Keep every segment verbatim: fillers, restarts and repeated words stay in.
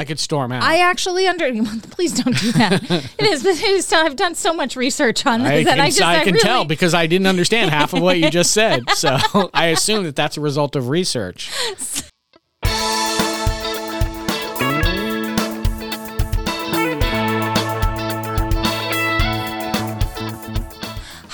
I could storm out. I actually under... Please don't do that. It is. It is. I've done so much research on this I, that I just... I, I can really... tell because I didn't understand half of what you just said. So I assume that that's a result of research.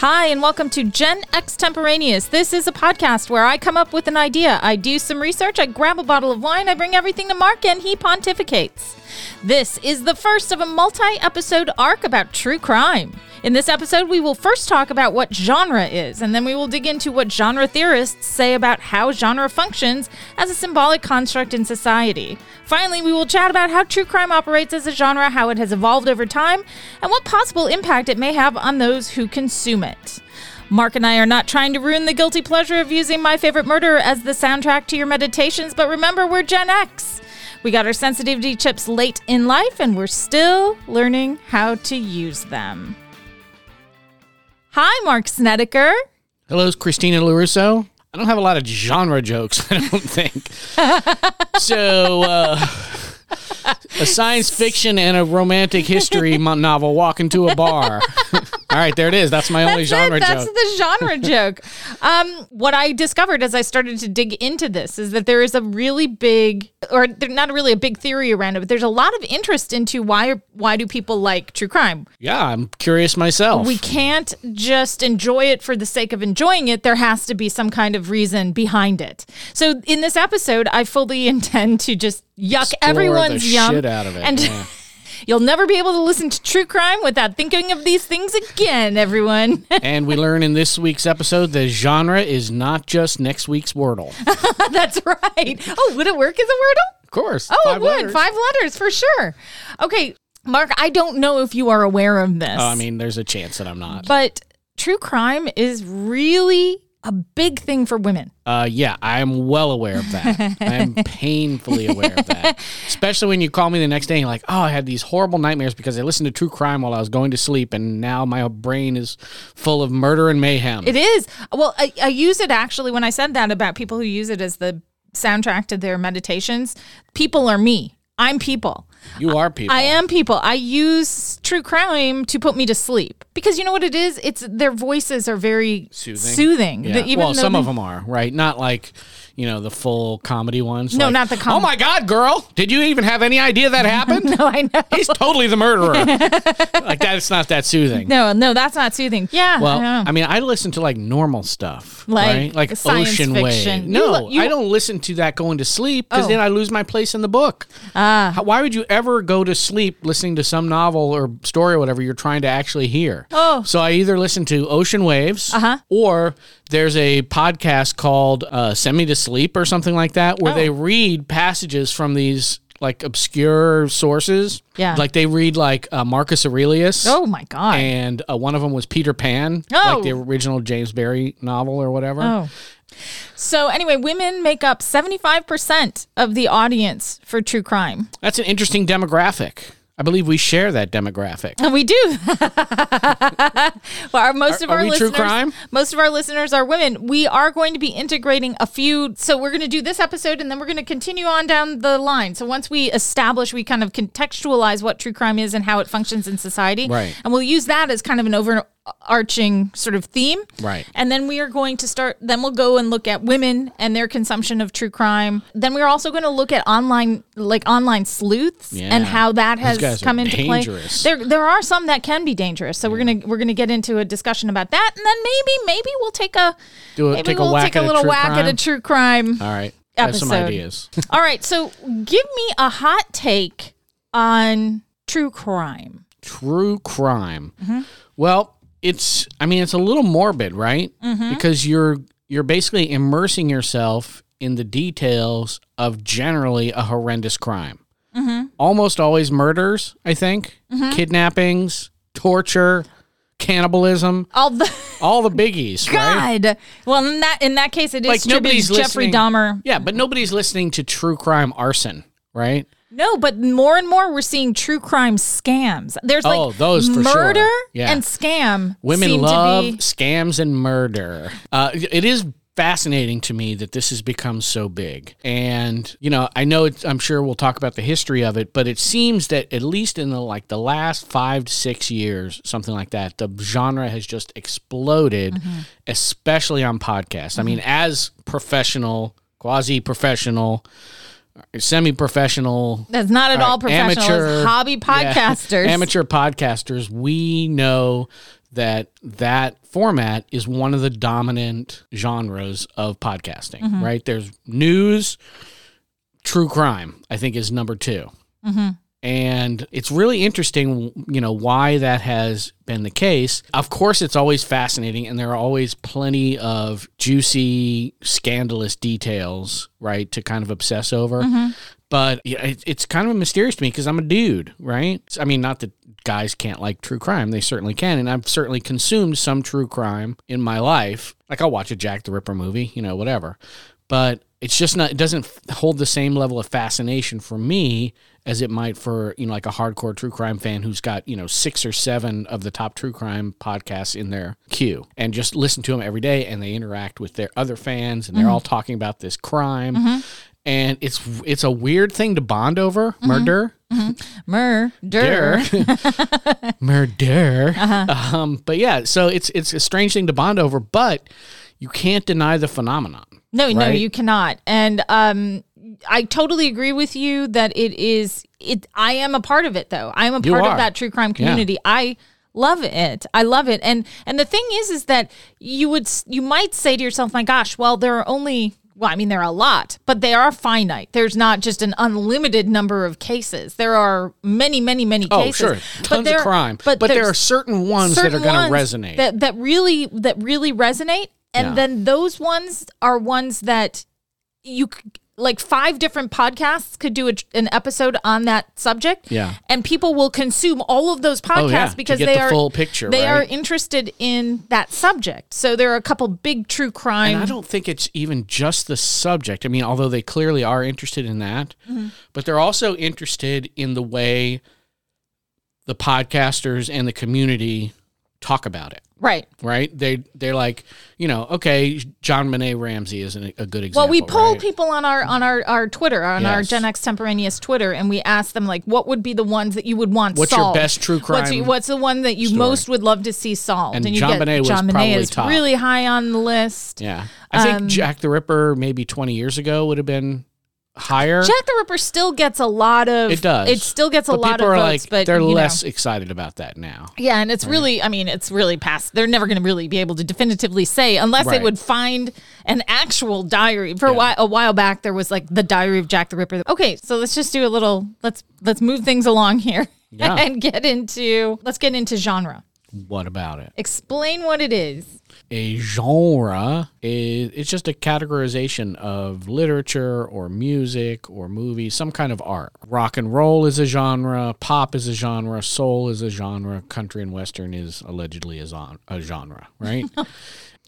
Hi, and welcome to Gen Extemporaneous. This is a podcast where I come up with an idea, I do some research, I grab a bottle of wine, I bring everything to Mark, and he pontificates. This is the first of a multi-episode arc about true crime. In this episode, we will first talk about what genre is, and then we will dig into what genre theorists say about how genre functions as a symbolic construct in society. Finally, we will chat about how true crime operates as a genre, how it has evolved over time, and what possible impact it may have on those who consume it. Mark and I are not trying to ruin the guilty pleasure of using My Favorite Murder as the soundtrack to your meditations, but remember, we're Gen X. We got our sensitivity chips late in life, and we're still learning how to use them. Hi, Mark Snedeker. Hello, Christina LaRusso. I don't have a lot of genre jokes, I don't think. So, uh, a science fiction and a romantic history novel walk into a bar. All right, there it is. That's my only That's genre it. That's joke. That's the genre joke. Um, what I discovered as I started to dig into this is that there is a really big, or not really a big theory around it, but there's a lot of interest into why why do people like true crime? Yeah, I'm curious myself. We can't just enjoy it for the sake of enjoying it. There has to be some kind of reason behind it. So in this episode, I fully intend to just yuck Explore everyone's the yum shit out of it. And yeah. You'll never be able to listen to true crime without thinking of these things again, everyone. And we learn in this week's episode that genre is not just next week's Wordle. That's right. Oh, would it work as a Wordle? Of course. Oh, it would. Letters. Five letters, for sure. Okay, Mark, I don't know if you are aware of this. Oh, I mean, there's a chance that I'm not. But true crime is really a big thing for women. Uh, yeah, I'm well aware of that. I'm painfully aware of that. Especially when you call me the next day and you're like, oh, I had these horrible nightmares because I listened to true crime while I was going to sleep, and now my brain is full of murder and mayhem. It is. Well, I, I use it actually when I said that about people who use it as the soundtrack to their meditations. People are me. I'm people. You are people. I am people. I use true crime to put me to sleep because you know what it is? It's their voices are very soothing. soothing yeah. Even well, some they, of them are, right? Not like, you know, the full comedy ones. No, like, not the comedy. Oh, my God, girl. Did you even have any idea that happened? No, I know. He's totally the murderer. Like, that's not that soothing. No, no, that's not soothing. Yeah. Well, I, I mean, I listen to, like, normal stuff, like, right? Like Ocean Wave. No, you, you, I don't listen to that going to sleep because oh. then I lose my place in the book. Ah. How, why would you ever... ever go to sleep listening to some novel or story or whatever you're trying to actually hear. Oh. So I either listen to Ocean Waves uh-huh. or there's a podcast called uh, Send Me to Sleep or something like that where oh. they read passages from these like obscure sources. Yeah. Like they read like uh, Marcus Aurelius. Oh my God. And uh, one of them was Peter Pan. Oh. Like the original James Barrie novel or whatever. Oh. So anyway, women make up seventy-five percent of the audience for true crime. That's an interesting demographic. I believe we share that demographic. And we do. Well, our, most are, of our are we listeners, true crime? Most of our listeners are women. We are going to be integrating a few. So we're going to do this episode, and then we're going to continue on down the line. So once we establish, we kind of contextualize what true crime is and how it functions in society. Right. And we'll use that as kind of an over. arching sort of theme. Right. And then we are going to start, then we'll go and look at women and their consumption of true crime. Then we're also going to look at online, like online sleuths yeah. and how that has come into dangerous. play. There there are some that can be dangerous. So yeah. we're going to, we're going to get into a discussion about that. And then maybe, maybe we'll take a, Do a maybe take we'll a whack take a little a whack crime. at a true crime. All right. Episode. I have some ideas. All right. So give me a hot take on true crime. True crime. Mm-hmm. Well, It's, I mean, it's a little morbid, right? Mm-hmm. Because you're you're basically immersing yourself in the details of generally a horrendous crime. Mm-hmm. Almost always murders, I think. Mm-hmm. Kidnappings, torture, cannibalism. All the all the biggies, God. Right? Well, in that in that case, it is like nobody's Jeffrey Dahmer. Yeah, but nobody's listening to true crime arson, right? No, but more and more we're seeing true crime scams. There's like oh, those for murder sure. yeah. and scam. Women seem love to be... scams and murder. Uh, it is fascinating to me that this has become so big. And, you know, I know it's, I'm sure we'll talk about the history of it, but it seems that at least in the, like the last five to six years, something like that, the genre has just exploded, mm-hmm. especially on podcasts. Mm-hmm. I mean, as professional, quasi-professional, semi-professional. That's not at uh, all professional. Amateur, it's hobby podcasters. Yeah, amateur podcasters. We know that that format is one of the dominant genres of podcasting, mm-hmm. right? There's news, true crime, I think is number two. Mm-hmm. And it's really interesting, you know, why that has been the case. Of course, it's always fascinating, and there are always plenty of juicy, scandalous details, right, to kind of obsess over. Mm-hmm. But it's kind of mysterious to me because I'm a dude, right? I mean, not that guys can't like true crime. They certainly can. And I've certainly consumed some true crime in my life. Like I'll watch a Jack the Ripper movie, you know, whatever. But it's just not, it doesn't hold the same level of fascination for me as it might for, you know, like a hardcore true crime fan who's got, you know, six or seven of the top true crime podcasts in their queue and just listen to them every day, and they interact with their other fans, and they're mm-hmm. all talking about this crime. Mm-hmm. And it's it's a weird thing to bond over. Mm-hmm. Murder. Mm-hmm. Murder. Murder. Uh-huh. Um, but yeah, so it's it's a strange thing to bond over, but you can't deny the phenomenon. No, right? No, you cannot. And um, I totally agree with you that it is, It. I am a part of it, though. I am a you part are. of that true crime community. Yeah. I love it. I love it. And and the thing is, is that you would you might say to yourself, my gosh, well, there are only... Well, I mean, there are a lot, but they are finite. There's not just an unlimited number of cases. There are many, many, many cases. Oh, sure. Tons there, of crime. But, but there are certain ones certain that are going to resonate. That, that, really, that really resonate. And yeah. then those ones are ones that you, like five different podcasts could do a, an episode on that subject. Yeah. And people will consume all of those podcasts oh, yeah. because they, the are, full picture, they right? are interested in that subject. So there are a couple big true crime. And I don't think it's even just the subject. I mean, although they clearly are interested in that, mm-hmm. but they're also interested in the way the podcasters and the community talk about it. Right. Right? They, they're like, you know, okay, JonBenét Ramsey is an, a good example. Well, we polled right? people on our on our, our Twitter, on yes. our Gen Extemporaneous Twitter, and we asked them, like, what would be the ones that you would want what's solved? What's your best true crime What's, what's the one that you story? most would love to see solved? And, and you JonBenét was JonBenét probably is top. really high on the list. Yeah. I think um, Jack the Ripper maybe twenty years ago would have been higher. Jack the Ripper still gets a lot of it does it still gets a but lot people of are votes, like, but they're less know. excited about that now. Yeah, and it's right. really, I mean, it's really past. They're never going to really be able to definitively say unless right. they would find an actual diary. For yeah. a while, a while back, there was like the diary of Jack the Ripper. Okay, so let's just do a little. Let's let's move things along here yeah. and get into let's get into genre. What about it? Explain what it is. A genre is it's just a categorization of literature or music or movies, some kind of art. Rock and roll is a genre, pop is a genre, soul is a genre, country and western is allegedly a, a genre, right?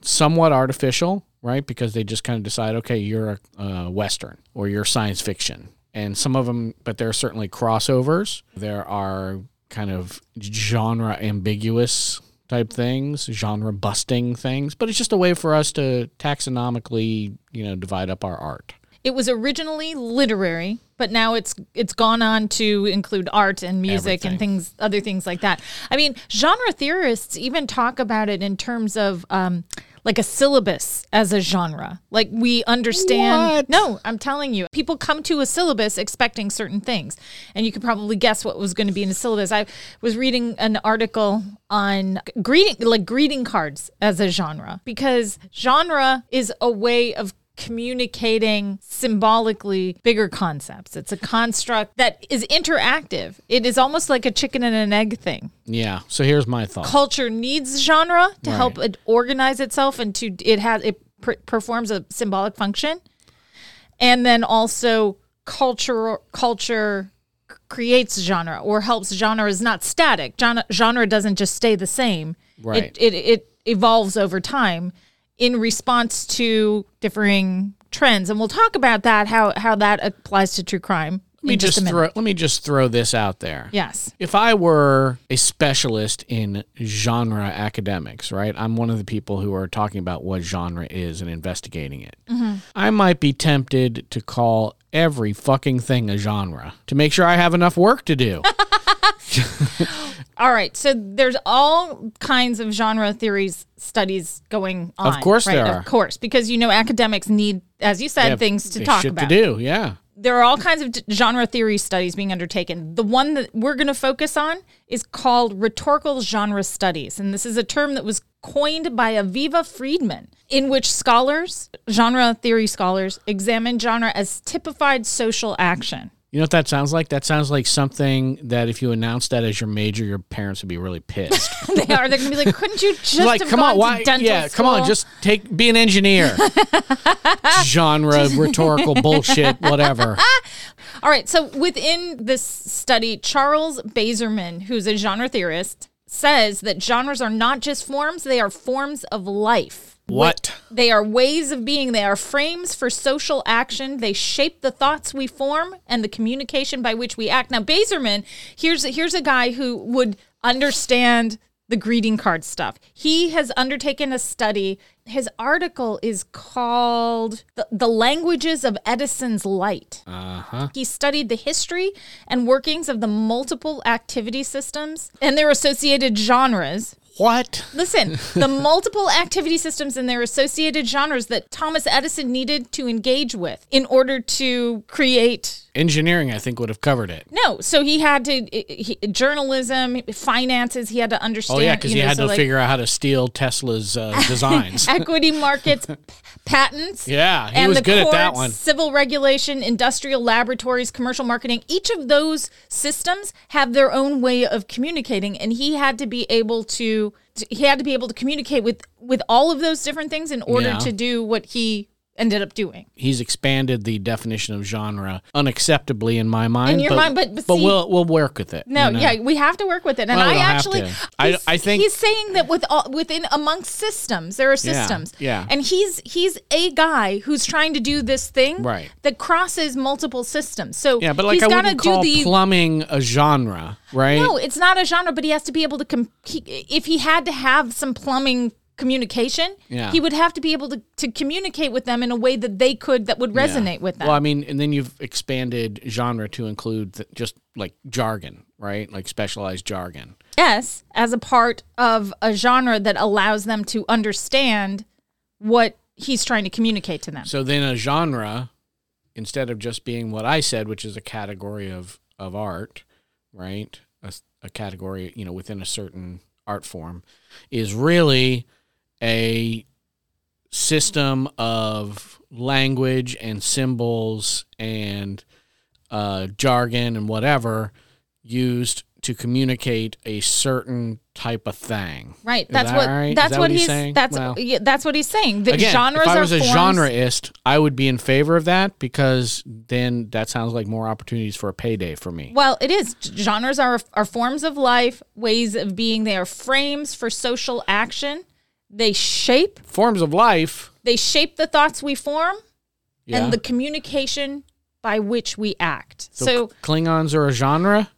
Somewhat artificial, right? Because they just kind of decide, okay, you're a uh, western or you're science fiction. And some of them, but there are certainly crossovers. There are kind of genre ambiguous type things, genre busting things, but it's just a way for us to taxonomically, you know, divide up our art. It was originally literary, but now it's it's gone on to include art and music Everything. and things, other things like that. I mean, genre theorists even talk about it in terms of um, like a syllabus as a genre. Like we understand. What? No, I'm telling you, people come to a syllabus expecting certain things, and you could probably guess what was going to be in a syllabus. I was reading an article on greeting, like greeting cards as a genre, because genre is a way of communicating symbolically bigger concepts. It's a construct that is interactive. It is almost like a chicken and an egg thing. Yeah. So here's my thought. Culture needs genre to right. help it organize itself, and to it has it pre- performs a symbolic function. And then also culture culture creates genre or helps genre is not static. Genre, genre doesn't just stay the same. Right. It it, it evolves over time in response to differing trends. And we'll talk about that, how how that applies to true crime me just, just throw, let me just throw this out there. Yes. If I were a specialist in genre academics, right? I'm one of the people who are talking about what genre is and investigating it. Mm-hmm. I might be tempted to call every fucking thing a genre to make sure I have enough work to do. All right. So there's all kinds of genre theories, studies going on. Of course right? there are. Of course. Because, you know, academics need, as you said, things to talk about. Shit to do, yeah. There are all kinds of genre theory studies being undertaken. The one that we're going to focus on is called rhetorical genre studies. And this is a term that was coined by Aviva Freedman, in which scholars, genre theory scholars, examine genre as typified social action. You know what that sounds like? That sounds like something that if you announced that as your major, your parents would be really pissed. They are. They're going to be like, couldn't you just like, have come gone on, why, to dental yeah, school? Come on, just take, be an engineer. Genre, rhetorical bullshit, whatever. All right. So within this study, Charles Bazerman, who's a genre theorist, says that genres are not just forms, they are forms of life. What? They are ways of being. They are frames for social action. They shape the thoughts we form and the communication by which we act. Now, Bazerman, here's, here's a guy who would understand the greeting card stuff. He has undertaken a study. His article is called The, the Languages of Edison's Light. Uh-huh. He studied the history and workings of the multiple activity systems and their associated genres. What? Listen, the multiple activity systems and their associated genres that Thomas Edison needed to engage with in order to create... Engineering, I think, would have covered it. No, so he had to... He, journalism, finances, he had to understand... Oh, yeah, because he know, had so to like, figure out how to steal Tesla's uh, designs. Equity markets, p- patents. Yeah, he and was the good courts, at that one. Civil regulation, industrial laboratories, commercial marketing. Each of those systems have their own way of communicating, and he had to be able to... He had to be able to communicate with, with all of those different things in order yeah. to do what he ended up doing. He's expanded the definition of genre unacceptably in my mind. In your but, mind, but but, but see, we'll we'll work with it. No, you know? yeah, we have to work with it. And well, I actually, I, I think he's saying that with all, within amongst systems, there are systems. Yeah, yeah. And he's he's a guy who's trying to do this thing right. that crosses multiple systems. So yeah, but like he's I wouldn't call the, plumbing a genre, right? No, it's not a genre, but he has to be able to comp- he, if he had to have some plumbing. Communication, yeah. he would have to be able to, to communicate with them in a way that they could, that would resonate yeah. with them. Well, I mean, and then you've expanded genre to include th- just like jargon, right? Like specialized jargon. Yes, as a part of a genre that allows them to understand what he's trying to communicate to them. So then a genre, instead of just being what I said, which is a category of, of art, right? A, a category, you know, within a certain art form, is really... a system of language and symbols and uh, jargon and whatever used to communicate a certain type of thing. Right. Is that's that what right? that's that what he's, he's saying. That's well, yeah, that's what he's saying. The again, genres if I was are a forms... genreist, I would be in favor of that because then that sounds like more opportunities for a payday for me. Well, it is. Genres are are forms of life, ways of being. They are frames for social action. They shape... Forms of life. They shape the thoughts we form yeah. and the communication by which we act. So, so Klingons are a genre?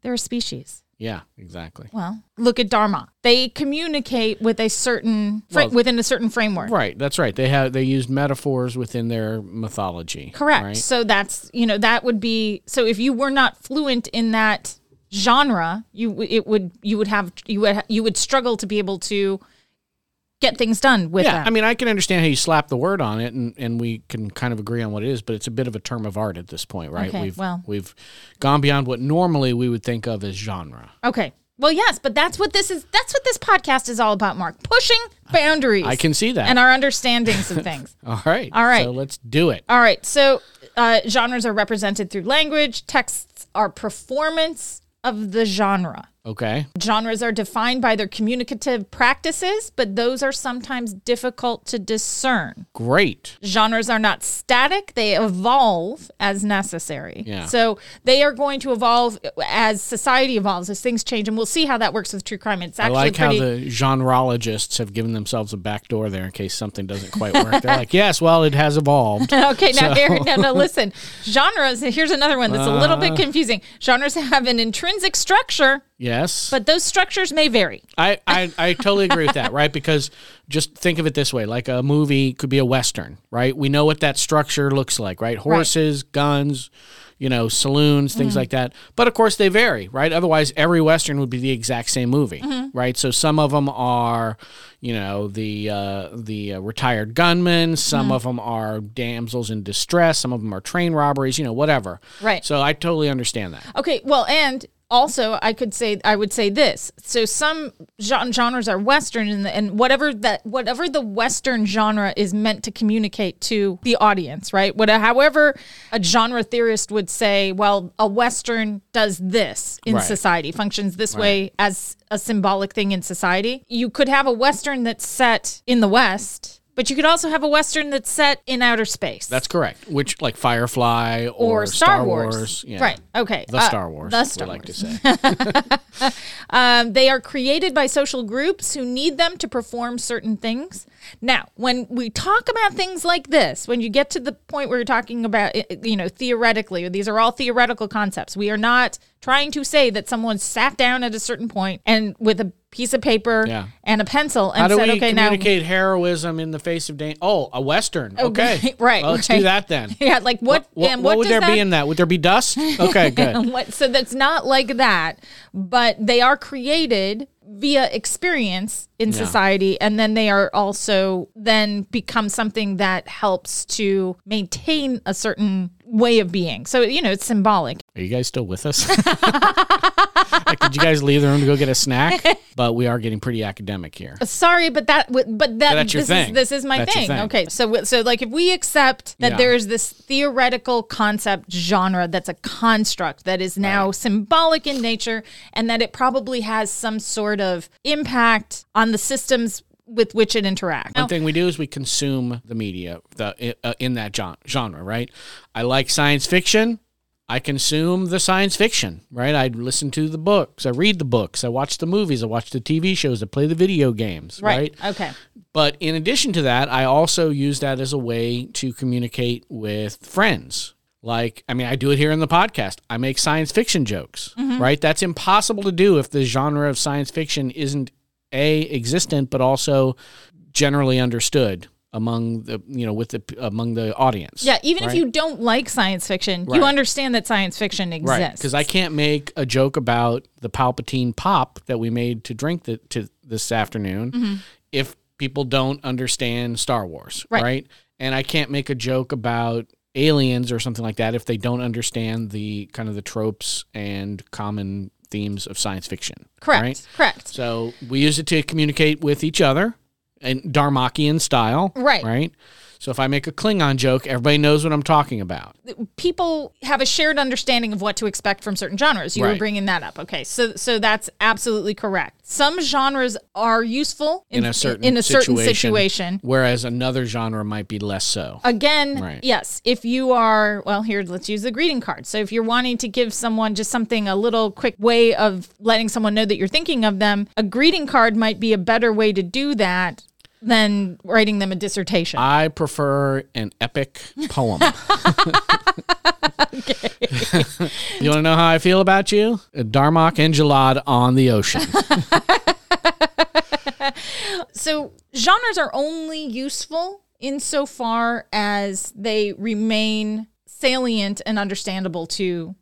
They're a species. Yeah, exactly. Well, look at Dharma. They communicate with a certain fra- well, within a certain framework. Right, that's right. They have they use metaphors within their mythology. Correct. Right? So that's, you know, that would be... So if you were not fluent in that genre, you it would you would have you would, you would struggle to be able to get things done with yeah, them. I mean, I can understand how you slap the word on it, and, and we can kind of agree on what it is, but it's a bit of a term of art at this point, right? Okay, we've, well. We've gone beyond what normally we would think of as genre. Okay. Well, yes, but that's what this is. That's what this podcast is all about, Mark. Pushing boundaries. I can see that. And our understandings of things. All right. All right. So let's do it. All right. So uh, genres are represented through language. Texts are performance of the genre. Okay. Genres are defined by their communicative practices, but those are sometimes difficult to discern. Great. Genres are not static. They evolve as necessary. Yeah. So they are going to evolve as society evolves, as things change, and we'll see how that works with true crime. It's actually I like pretty- how the genreologists have given themselves a back door there in case something doesn't quite work. They're like, yes, well, it has evolved. Okay, now, so. here, now, now listen. Genres, here's another one that's uh, a little bit confusing. Genres have an intrinsic structure. Yes. But those structures may vary. I, I, I totally agree with that, right? Because just think of it this way. Like a movie could be a Western, right? We know what that structure looks like, right? Horses, right. guns, you know, saloons, things mm-hmm. like that. But, of course, they vary, right? Otherwise, every Western would be the exact same movie, mm-hmm. right? So some of them are, you know, the uh, the uh, retired gunmen. Some mm-hmm. of them are damsels in distress. Some of them are train robberies, you know, whatever. Right. So I totally understand that. Okay, well, and... Also, I could say I would say this. So some genres are Western, and, and whatever that whatever the Western genre is meant to communicate to the audience, right? What, however, a genre theorist would say, well, a Western does this in right. society, functions this right. way as a symbolic thing in society. You could have a Western that's set in the West. But you could also have a Western that's set in outer space. That's correct. Which, like Firefly or, or Star, Star Wars. Wars yeah. Right. Okay. The uh, Star Wars. The Star we Wars. like to say. um, they are created by social groups who need them to perform certain things. Now, when we talk about things like this, when you get to the point where you're talking about, you know, theoretically, these are all theoretical concepts. We are not trying to say that someone sat down at a certain point and with a piece of paper yeah. and a pencil and said, okay, now... How do we communicate heroism in the face of... Dan- oh, a Western. Okay. okay. Right. Well, let's right. do that then. Yeah, like what... What, and what, what would there that- be in that? Would there be dust? Okay, good. what, so that's not like that, but they are created via experience in yeah. society, and then they are also then become something that helps to maintain a certain way of being. So, you know, it's symbolic. Are you guys still with us? Like, did you guys leave the room to go get a snack? But we are getting pretty academic here. Sorry, but that, but that, that's your this thing. Is, this is my that's thing. thing. Okay, so so like if we accept that yeah. there is this theoretical concept genre that's a construct that is now right. symbolic in nature, and that it probably has some sort of impact on the systems with which it interacts. One thing we do is we consume the media the, uh, in that genre, right? I like science fiction. I consume the science fiction, right? I listen to the books. I read the books. I watch the movies. I watch the T V shows. I play the video games, right? right? Okay. But in addition to that, I also use that as a way to communicate with friends. Like, I mean, I do it here in the podcast. I make science fiction jokes, mm-hmm. right? That's impossible to do if the genre of science fiction isn't, A, existent, but also generally understood among the, you know, with the, among the audience. Yeah, even right? if you don't like science fiction, right. you understand that science fiction exists. Right, because I can't make a joke about the Palpatine pop that we made to drink the, to this afternoon mm-hmm. if people don't understand Star Wars, right. right? And I can't make a joke about aliens or something like that if they don't understand the kind of the tropes and common themes of science fiction. Correct, right? correct. So we use it to communicate with each other. In Darmakian style, right? Right. So if I make a Klingon joke, everybody knows what I'm talking about. People have a shared understanding of what to expect from certain genres. You right. were bringing that up, okay? So, so that's absolutely correct. Some genres are useful in, in a certain in a situation, certain situation, whereas another genre might be less so. Again, right. yes. If you are well, here let's use the greeting card. So if you're wanting to give someone just something a little quick way of letting someone know that you're thinking of them, a greeting card might be a better way to do that than writing them a dissertation. I prefer an epic poem. Okay. You want to know how I feel about you? A Darmok enchilada on the ocean. So genres are only useful insofar as they remain salient and understandable to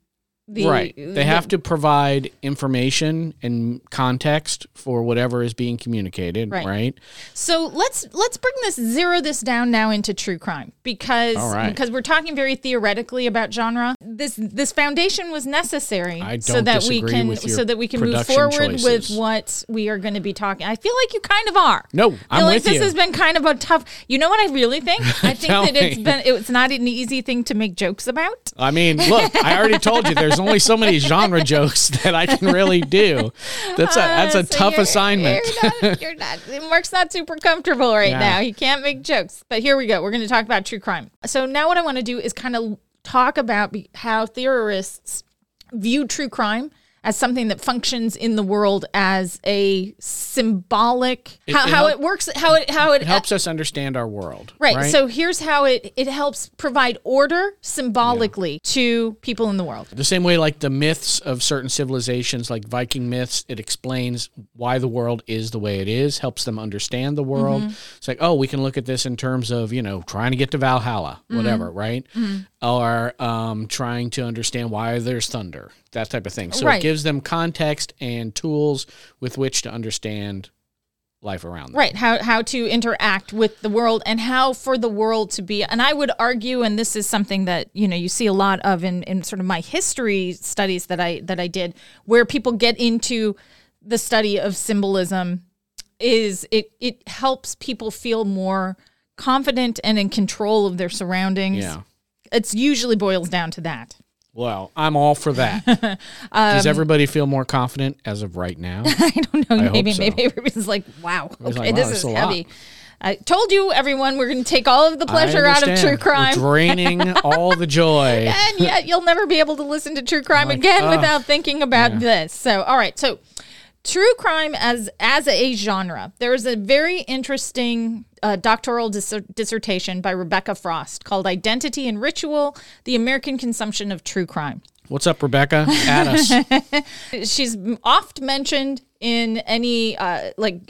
The, right. They the, have to provide information and context for whatever is being communicated, right? right? So let's let's bring this, zero this down now into true crime because, right. because we're talking very theoretically about genre. This this foundation was necessary I don't so that we can so that we can move forward choices. with what we are going to be talking. I feel like you kind of are. No, I'm like with this you. Has been kind of a tough. You know what I really think? I think that me. it's been it's not an easy thing to make jokes about. I mean, look, I already told you there's There's only so many genre jokes that I can really do. That's a that's a uh, so tough you're, assignment. You're not, you're not, Mark's not super comfortable right yeah. now. He can't make jokes. But here we go. We're going to talk about true crime. So now what I want to do is kind of talk about how theorists view true crime as something that functions in the world as a symbolic, it, how, it how help, it works, how it how it, it helps uh, us understand our world. Right. right. So here's how it, it helps provide order symbolically yeah. to people in the world. The same way like the myths of certain civilizations, like Viking myths, it explains why the world is the way it is, helps them understand the world. Mm-hmm. It's like, oh, we can look at this in terms of, you know, trying to get to Valhalla, mm-hmm. whatever, right? Mm-hmm. Or um, trying to understand why there's thunder, that type of thing. So right. it gives them context and tools with which to understand life around them. Right, how how to interact with the world and how for the world to be. And I would argue, and this is something that, you know, you see a lot of in, in sort of my history studies that I that I did, where people get into the study of symbolism, is it, it helps people feel more confident and in control of their surroundings. Yeah. It's usually boils down to that. Well, I'm all for that. um, Does everybody feel more confident as of right now? I don't know. I maybe, hope so. Maybe everybody's like, wow, okay, like, wow, this is heavy. Lot. I told you, everyone, we're going to take all of the pleasure out of true crime. We're draining all the joy. And yet you'll never be able to listen to true crime like, again uh, without thinking about yeah. this. So, all right. So true crime as as a genre. There is a very interesting uh, doctoral dis- dissertation by Rebecca Frost called Identity and Ritual, The American Consumption of True Crime. What's up, Rebecca? At us. She's oft mentioned in any uh, like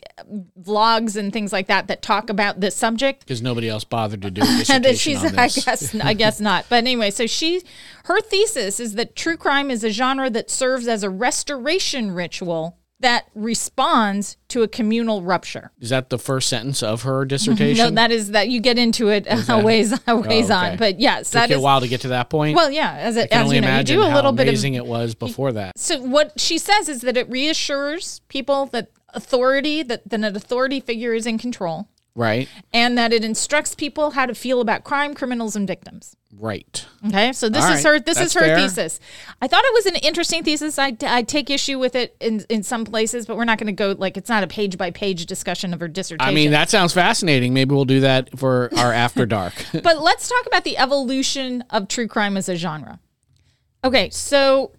vlogs and things like that that talk about this subject. Because nobody else bothered to do a dissertation she's, on this. I guess, I guess not. But anyway, so she, her thesis is that true crime is a genre that serves as a restoration ritual that responds to a communal rupture. Is that the first sentence of her dissertation? No, that is that you get into it a ways, a ways oh, okay. on. But yes, that took you is, a while to get to that point. Well, yeah, as it, I can as only you know, imagine you do a little bit of amazing it was before that. So what she says is that it reassures people that authority, that that an authority figure is in control. Right. And that it instructs people how to feel about crime, criminals, and victims. Right. Okay. So this All is right. her. This That's is her fair. thesis. I thought it was an interesting thesis. I, I take issue with it in, in some places, but we're not going to go like it's not a page by page discussion of her dissertation. I mean, that sounds fascinating. Maybe we'll do that for our After Dark. But let's talk about the evolution of true crime as a genre. Okay. So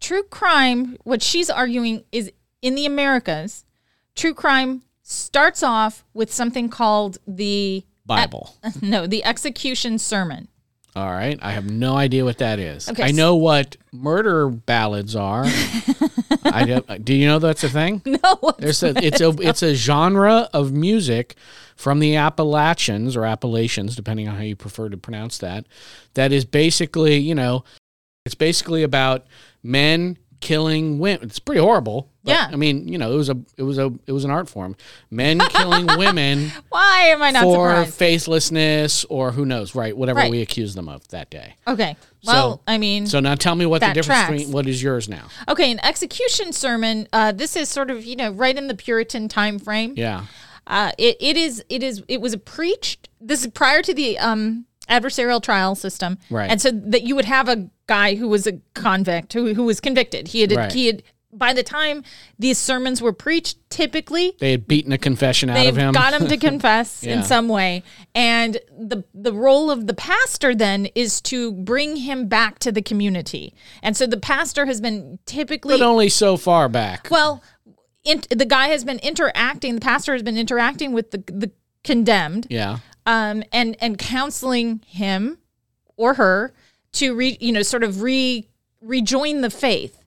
true crime, what she's arguing is in the Americas, true crime starts off with something called the Bible. E- no, the execution sermon. All right. I have no idea what that is. Okay, I know so- what murder ballads are. I do, do you know that's a thing? No. There's a, it's, a, it's a genre of music from the Appalachians or Appalachians, depending on how you prefer to pronounce that, that is basically, you know, it's basically about men killing women. It's pretty horrible. But, yeah. I mean, you know, it was a it was a it was an art form. Men killing women. Why am I not for surprised? Faithlessness or who knows, right? Whatever right. we accuse them of that day. Okay. Well, so, I mean, so now tell me what the difference tracks. between what is yours now. Okay, an execution sermon. Uh, this is sort of, you know, right in the Puritan time frame. Yeah. Uh, it it is it is it was a preached. This is prior to the um. adversarial trial system. Right. And so that you would have a guy who was a convict, who who was convicted. He had, right. he had by the time these sermons were preached, typically they had beaten a confession out of him. They got him to confess yeah. in some way. And the the role of the pastor then is to bring him back to the community. And so the pastor has been typically... But only so far back. Well, in, the guy has been interacting, the pastor has been interacting with the the condemned. Yeah. Um, and, and counseling him or her to, re, you know, sort of re, rejoin the faith.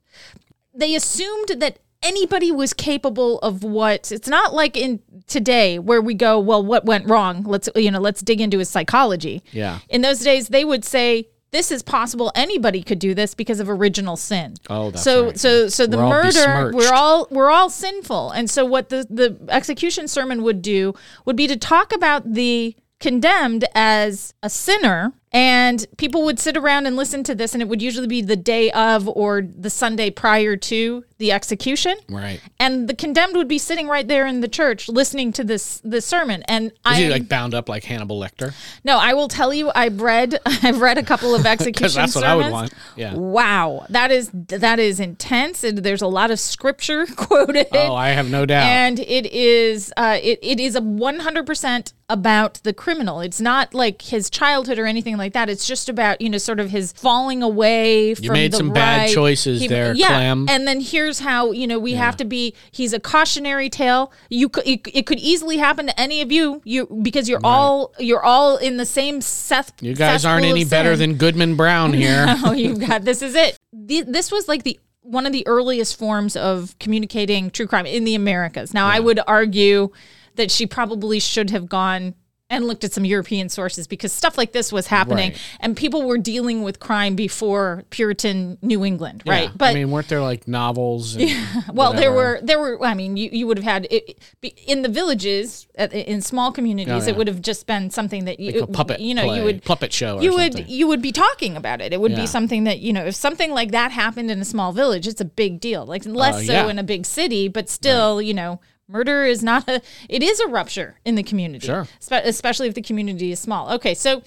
They assumed that anybody was capable of what, it's not like in today where we go, well, what went wrong? Let's, you know, let's dig into his psychology. Yeah. In those days, they would say, this is possible. Anybody could do this because of original sin. Oh, that's so, right. So, so the we're murder, all we're all we're all sinful. And so what the, the execution sermon would do would be to talk about the condemned as a sinner And people would sit around and listen to this, and it would usually be the day of or the Sunday prior to the execution. Right. And the condemned would be sitting right there in the church listening to this this sermon. And I Was he like bound up like Hannibal Lecter? No, I will tell you, I've read I've read a couple of execution that's sermons. That's what I would want. Yeah. Wow. That is that is intense. And there's a lot of scripture quoted. Oh, I have no doubt. And it is uh it, it is a one hundred percent about the criminal. It's not like his childhood or anything like that. It's just about, you know, sort of his falling away from the right. You made some bad choices there, Clem. Yeah, and then here's how, you know, we have to be, he's a cautionary tale. You it, it could easily happen to any of you, you because you're all you're all in the same Seth. You guys aren't any better than Goodman Brown here. No, you've got, this is it. This was like the one of the earliest forms of communicating true crime in the Americas. Now, yeah. I would argue that she probably should have gone and looked at some European sources because stuff like this was happening, right. And people were dealing with crime before Puritan New England, yeah. right? But I mean, weren't there like novels? And yeah. Well, whatever. there were. There were. I mean, you, you would have had it, in the villages, in small communities, oh, yeah. it would have just been something that you, like a puppet you know, play, you would puppet show. Or you something. would you would be talking about it. It would yeah. be something that, you know, if something like that happened in a small village, it's a big deal. Like less uh, yeah. so in a big city, but still, right. you know. Murder is not a, it is a rupture in the community, sure. especially if the community is small. Okay, so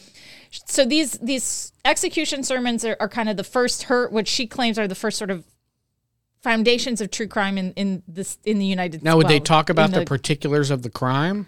so these these execution sermons are, are kind of the first, her, what she claims are the first sort of foundations of true crime in, in, this, in the United States. Now, would well, they talk about the, the particulars of the crime?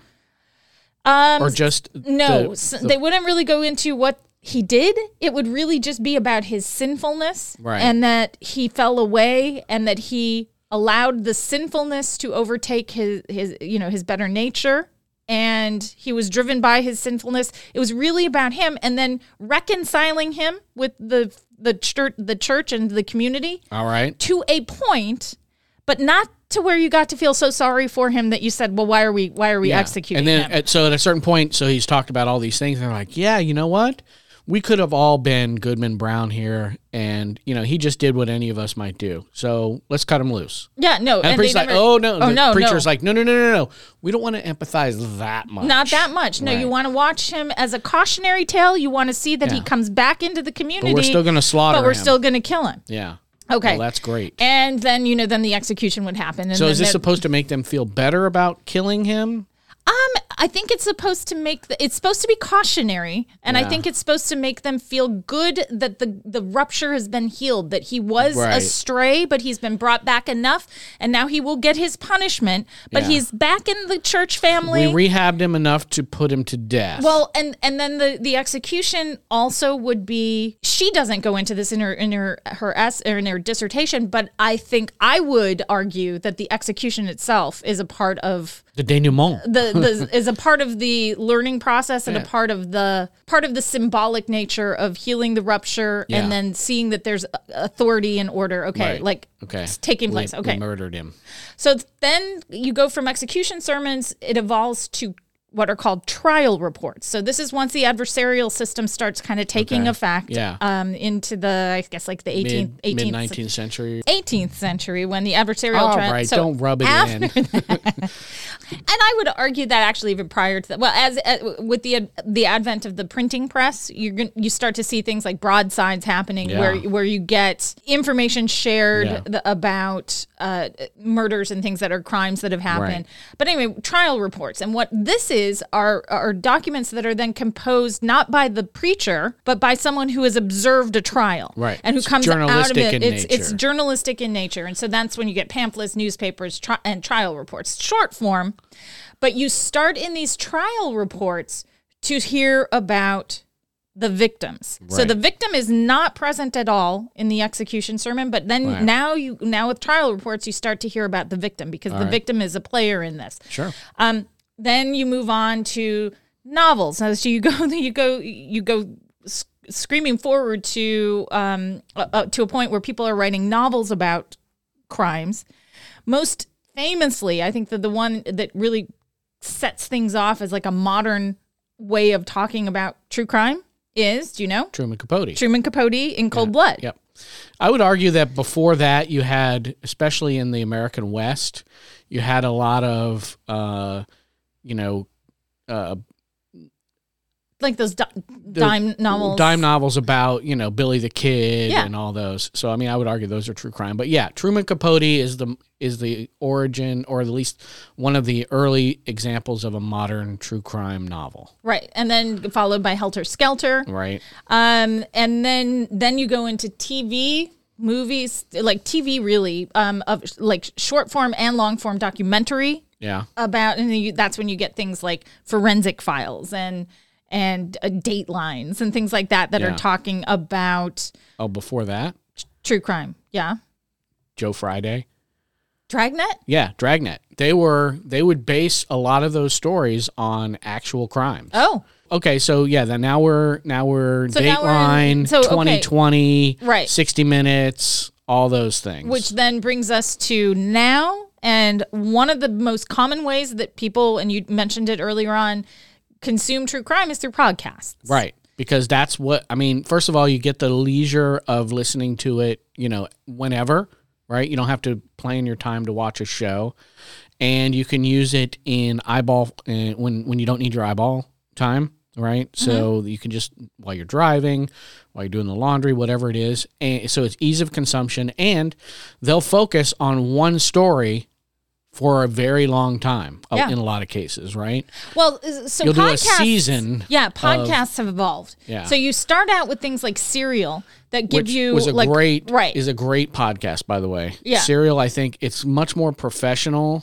Um, or just? No, the, so the, they wouldn't really go into what he did. It would really just be about his sinfulness right. and that he fell away and that he... allowed the sinfulness to overtake his, his, you know, his better nature, and he was driven by his sinfulness. It was really about him, and then reconciling him with the the church, the church and the community. All right, to a point, but not to where you got to feel so sorry for him that you said, "Well, why are we, why are we yeah. executing him?" And then, him? At, so at a certain point, so he's talked about all these things, and they're like, "Yeah, you know what? We could have all been Goodman Brown here, and, you know, he just did what any of us might do. So let's cut him loose." Yeah, no. And the and preacher's never, like, oh, no. Oh, the no, preacher's no. like, no, no, no, no, no. We don't want to empathize that much. Not that much. No, right. You want to watch him as a cautionary tale. You want to see that yeah. he comes back into the community. But we're still going to slaughter him. But we're him. still going to kill him. Yeah. Okay. Well, that's great. And then, you know, then the execution would happen. And so is this supposed to make them feel better about killing him? Um, I think it's supposed to make the, it's supposed to be cautionary, and yeah. I think it's supposed to make them feel good that the the rupture has been healed, that he was right. astray, but he's been brought back enough, and now he will get his punishment. But yeah. he's back in the church family. We rehabbed him enough to put him to death. Well, and and then the, the execution also would be. She doesn't go into this in her in her her S or in her dissertation, but I think I would argue that the execution itself is a part of. The denouement the, the, is a part of the learning process and yeah. a part of the part of the symbolic nature of healing the rupture yeah. and then seeing that there's authority and order. Okay, right. like okay. it's taking place. We, okay, we murdered him. So then you go from execution sermons; it evolves to what are called trial reports. So this is once the adversarial system starts kind of taking okay. effect yeah. um, into the, I guess, like the eighteenth, Mid, eighteenth, nineteenth century. eighteenth century when the adversarial... All trend, right, so don't rub it in. That, and I would argue that actually even prior to that, well, as uh, with the the advent of the printing press, you're gonna, you start to see things like broadsides happening yeah. where, where you get information shared yeah. the, about uh, murders and things that are crimes that have happened. Right. But anyway, trial reports. And what this is, Are, are documents that are then composed not by the preacher, but by someone who has observed a trial. Right. And who it's comes out of it. It's, it's journalistic in nature. And so that's when you get pamphlets, newspapers, tri- and trial reports. Short form. But you start in these trial reports to hear about the victims. Right. So the victim is not present at all in the execution sermon, but then wow. now you now with trial reports, you start to hear about the victim because all the right. victim is a player in this. Sure. Um, Then you move on to novels. So you go, you go, you go sc- screaming forward to um, uh, to a point where people are writing novels about crimes. Most famously, I think that the one that really sets things off as like a modern way of talking about true crime is, do you know, Truman Capote? Truman Capote in Cold yeah. Blood. Yep. I would argue that before that, you had, especially in the American West, you had a lot of. Uh, you know, uh, like those di- dime novels. Dime novels about, you know, Billy the Kid yeah. and all those. So, I mean, I would argue those are true crime. But yeah, Truman Capote is the is the origin, or at least one of the early examples of a modern true crime novel. Right. And then followed by Helter Skelter. Right. Um, and then then you go into T V movies, like T V really, um, of like short form and long form documentary. Yeah. About, and you, that's when you get things like Forensic Files and and uh, Datelines and things like that that yeah. are talking about. Oh, before that? T- true crime. Yeah. Joe Friday. Dragnet? Yeah, Dragnet. They were, they would base a lot of those stories on actual crimes. Oh. Okay, so yeah, then now we're, now we're so Dateline, so, twenty twenty, okay. right. sixty minutes, all those things. Which then brings us to now. And one of the most common ways that people, and you mentioned it earlier on, consume true crime is through podcasts. Right. Because that's what, I mean, first of all, you get the leisure of listening to it, you know, whenever, right? You don't have to plan your time to watch a show. And you can use it in eyeball, uh, when, when you don't need your eyeball time, right? Mm-hmm. So you can just, while you're driving, while you're doing the laundry, whatever it is. And so it's ease of consumption. And they'll focus on one story for a very long time yeah. in a lot of cases, right? Well, so You'll podcasts, do a season yeah, podcasts of, have evolved. Yeah. So you start out with things like Serial that give Which you was a like great right. is a great podcast, by the way. Yeah. Serial, I think it's much more professional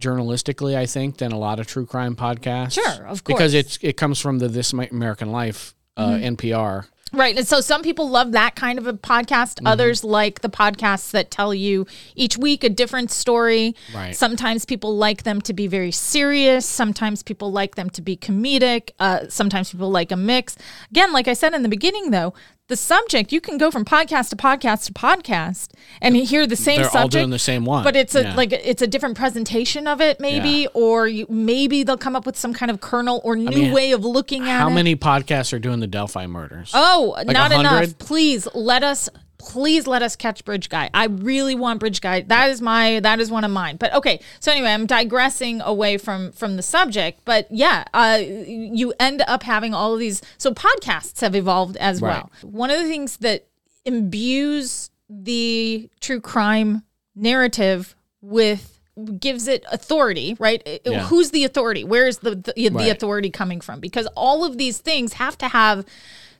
journalistically, I think, than a lot of true crime podcasts. Sure, of course. Because it's it comes from the This American Life uh, mm-hmm. N P R. Right, and so some people love that kind of a podcast. Mm-hmm. Others like the podcasts that tell you each week a different story. Right. Sometimes people like them to be very serious. Sometimes people like them to be comedic. Uh, sometimes people like a mix. Again, like I said in the beginning, though, the subject, you can go from podcast to podcast to podcast and hear the same They're subject. They're all doing the same one. But it's a, yeah. like, it's a different presentation of it, maybe, yeah. or you, maybe they'll come up with some kind of kernel or new I mean, way of looking at it. How many podcasts are doing the Delphi murders? Oh, like not one hundred? Enough. Please let us... Please let us catch Bridge Guy. I really want Bridge Guy. That is my, that is one of mine. But okay, so anyway, I'm digressing away from, from the subject. But yeah, uh, you end up having all of these. So podcasts have evolved as right. well. One of the things that imbues the true crime narrative with, gives it authority, right? It, yeah. Who's the authority? Where's the, the, the right. authority coming from? Because all of these things have to have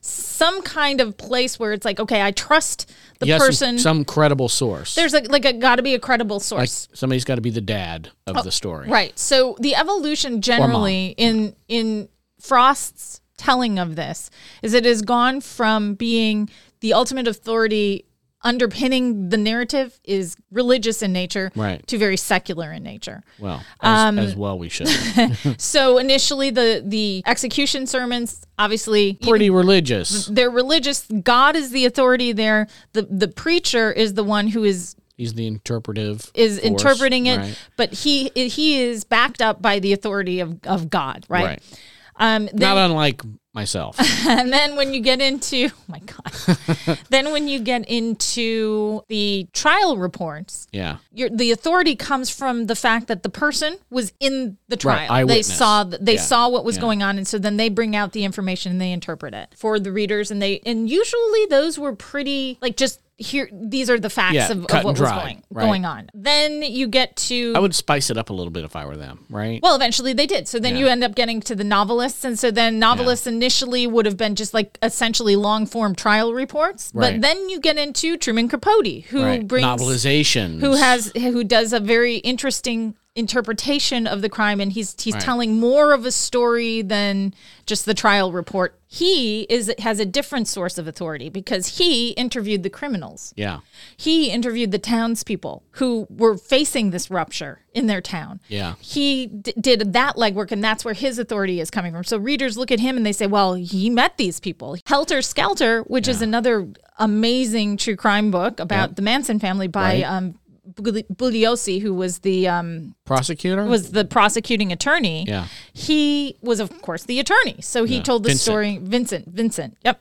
some kind of place where it's like, okay, I trust the yes, person. Some, some credible source. There's a, like a got to be a credible source. Like somebody's got to be the dad of oh, the story, right? So the evolution generally in in Frost's telling of this is it has gone from being the ultimate authority underpinning the narrative is religious in nature right. to very secular in nature. Well, as, um, as well we should. So initially the, the execution sermons, obviously... Pretty you know, religious. They're religious. God is the authority there. The the preacher is the one who is... He's the interpretive Is force, interpreting it, right. but he he is backed up by the authority of, of God, right? Right. Um, then, Not unlike... myself. And then when you get into, oh my God, then when you get into the trial reports, yeah, your, the authority comes from the fact that the person was in the trial. Right, they saw they yeah. saw what was yeah. going on. And so then they bring out the information and they interpret it for the readers. And they, and usually those were pretty like just here, these are the facts yeah, of, of what dry, was going, right. going on. Then you get to... I would spice it up a little bit if I were them, right? Well, eventually they did. So then yeah. you end up getting to the novelists. And so then novelists yeah. initially would have been just like essentially long-form trial reports. Right. But then you get into Truman Capote, who right. brings... novelizations. Who has, who does a very interesting... interpretation of the crime, and he's he's right. telling more of a story than just the trial report. He is has a different source of authority because he interviewed the criminals. Yeah. He interviewed the townspeople who were facing this rupture in their town. Yeah. He d- did that legwork, and that's where his authority is coming from. So readers look at him and they say, well, he met these people. Helter Skelter, which yeah. is another amazing true crime book about yeah. the Manson family by right. um Bugliosi, who was the um, prosecutor, was the prosecuting attorney. Yeah, he was, of course, the attorney. So he yeah. told the Vincent. story. Vincent, Vincent. Yep.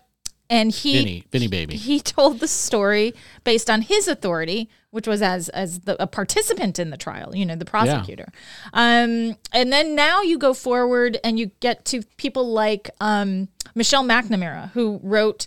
And he, Vinny, Vinny baby. He told the story based on his authority, which was as as the, a participant in the trial, you know, the prosecutor. Yeah. Um, and then now you go forward and you get to people like um, Michelle McNamara, who wrote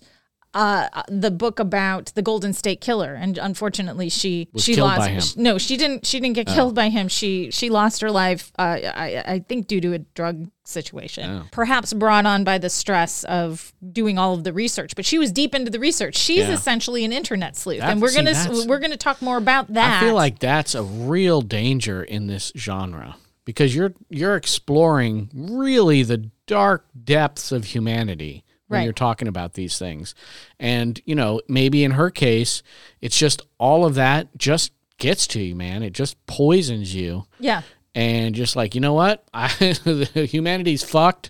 uh, the book about the Golden State Killer, and unfortunately she was she killed lost. By him. She, no, she didn't. She didn't get oh. killed by him. She she lost her life. Uh, I I think due to a drug. situation, oh. perhaps brought on by the stress of doing all of the research, but she was deep into the research. She's yeah. essentially an internet sleuth, that's, and we're gonna see, we're gonna talk more about that. I feel like that's a real danger in this genre because you're you're exploring really the dark depths of humanity when right. you're talking about these things, and you know maybe in her case, it's just all of that just gets to you, man. It just poisons you. Yeah. And just like, you know what? I, humanity's fucked.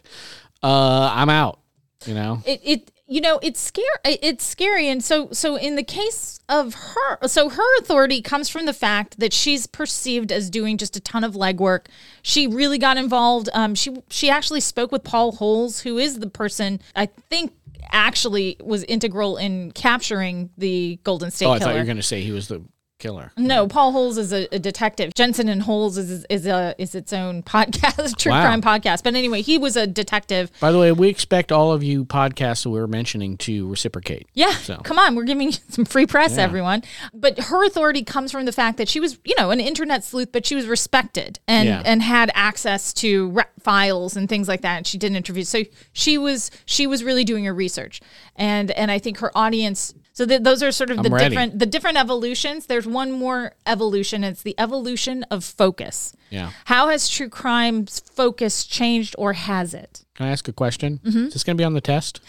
Uh, I'm out, you know? It, it you know, it's scary. It's scary. And so, so in the case of her, so her authority comes from the fact that she's perceived as doing just a ton of legwork. She really got involved. Um, she, she actually spoke with Paul Holes, who is the person, I think, actually was integral in capturing the Golden State Killer. Oh, I thought you were going to say he was the... killer. No, Paul Holes is a, a detective. Jensen and Holes is is a is its own podcast, true wow. crime podcast. But anyway, he was a detective. By the way, we expect all of you podcasts that we're mentioning to reciprocate. Yeah, so. Come on, we're giving you some free press, yeah. everyone. But her authority comes from the fact that she was, you know, an internet sleuth, but she was respected and yeah. and had access to re- files and things like that. And she did interviews, so she was she was really doing her research. And and I think her audience. So th- those are sort of I'm the ready. different the different evolutions. There's one more evolution. It's the evolution of focus. Yeah. How has true crime's focus changed, or has it? Can I ask a question? Mm-hmm. Is this going to be on the test?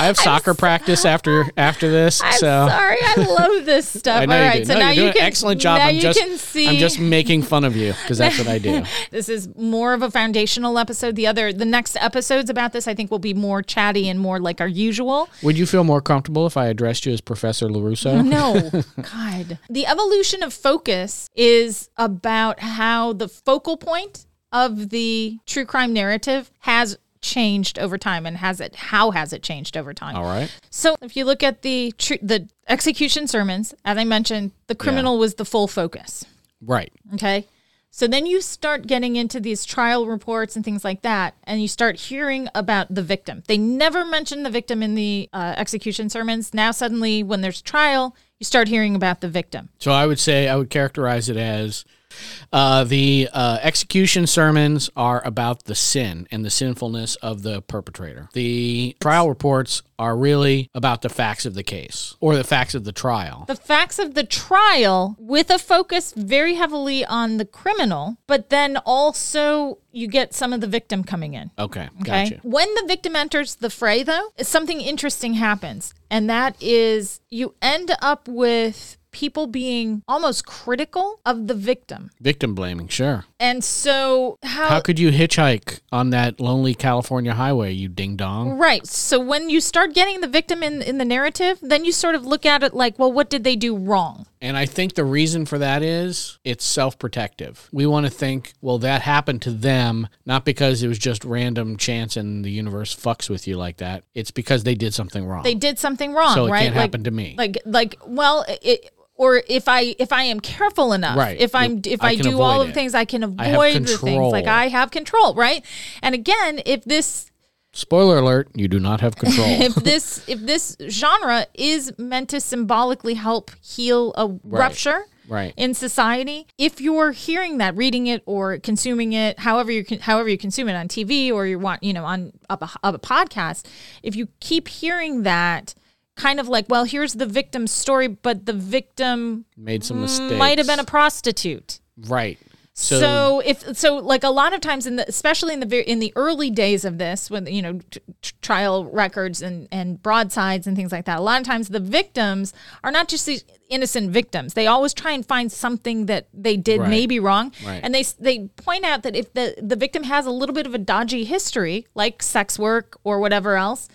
I have soccer I'm, practice after after this. I'm so. sorry, I love this stuff. All right, you so no, now you can excellent job. Now I'm you just can see. I'm just making fun of you because that's what I do. This is more of a foundational episode. The other, the next episodes about this, I think, will be more chatty and more like our usual. Would you feel more comfortable if I addressed you as Professor LaRusso? No, God. The evolution of focus is about how the focal point of the true crime narrative has. changed over time, and has it how has it changed over time? All right. So if you look at the tr- the execution sermons, as I mentioned, the criminal yeah. was the full focus. Right. Okay. So then you start getting into these trial reports and things like that, and you start hearing about the victim. They never mentioned the victim in the uh, execution sermons. Now suddenly, when there's trial, you start hearing about the victim. So I would say I would characterize it as uh, the uh, execution sermons are about the sin and the sinfulness of the perpetrator. The trial reports are really about the facts of the case or the facts of the trial. The facts of the trial with a focus very heavily on the criminal, but then also you get some of the victim coming in. Okay, okay? Gotcha. When the victim enters the fray, though, something interesting happens, and that is you end up with people being almost critical of the victim. Victim blaming, sure. And so how... How could you hitchhike on that lonely California highway, you ding-dong? Right. So when you start getting the victim in, in the narrative, then you sort of look at it like, well, what did they do wrong? And I think the reason for that is it's self-protective. We want to think, well, that happened to them, not because it was just random chance and the universe fucks with you like that. It's because they did something wrong. They did something wrong, so it right? can't like, happen to me. Like, like, well, it... Or if I if I am careful enough, right. if I'm if I, I do all of the things, I can avoid the things. Like I have control, right? And again, if this spoiler alert, you do not have control. if this if this genre is meant to symbolically help heal a right. rupture right. in society, if you're hearing that, reading it or consuming it, however you however you consume it on T V or you want you know on up a, up a podcast, if you keep hearing that. Kind of like, well, here's the victim's story, but the victim made some mistakes. Might have been a prostitute, right? So, so if so, like a lot of times, in the, especially in the in the early days of this, when you know t- trial records and and broadsides and things like that, a lot of times the victims are not just these innocent victims. They always try and find something that they did right. maybe wrong, right. and they they point out that if the the victim has a little bit of a dodgy history, like sex work or whatever else.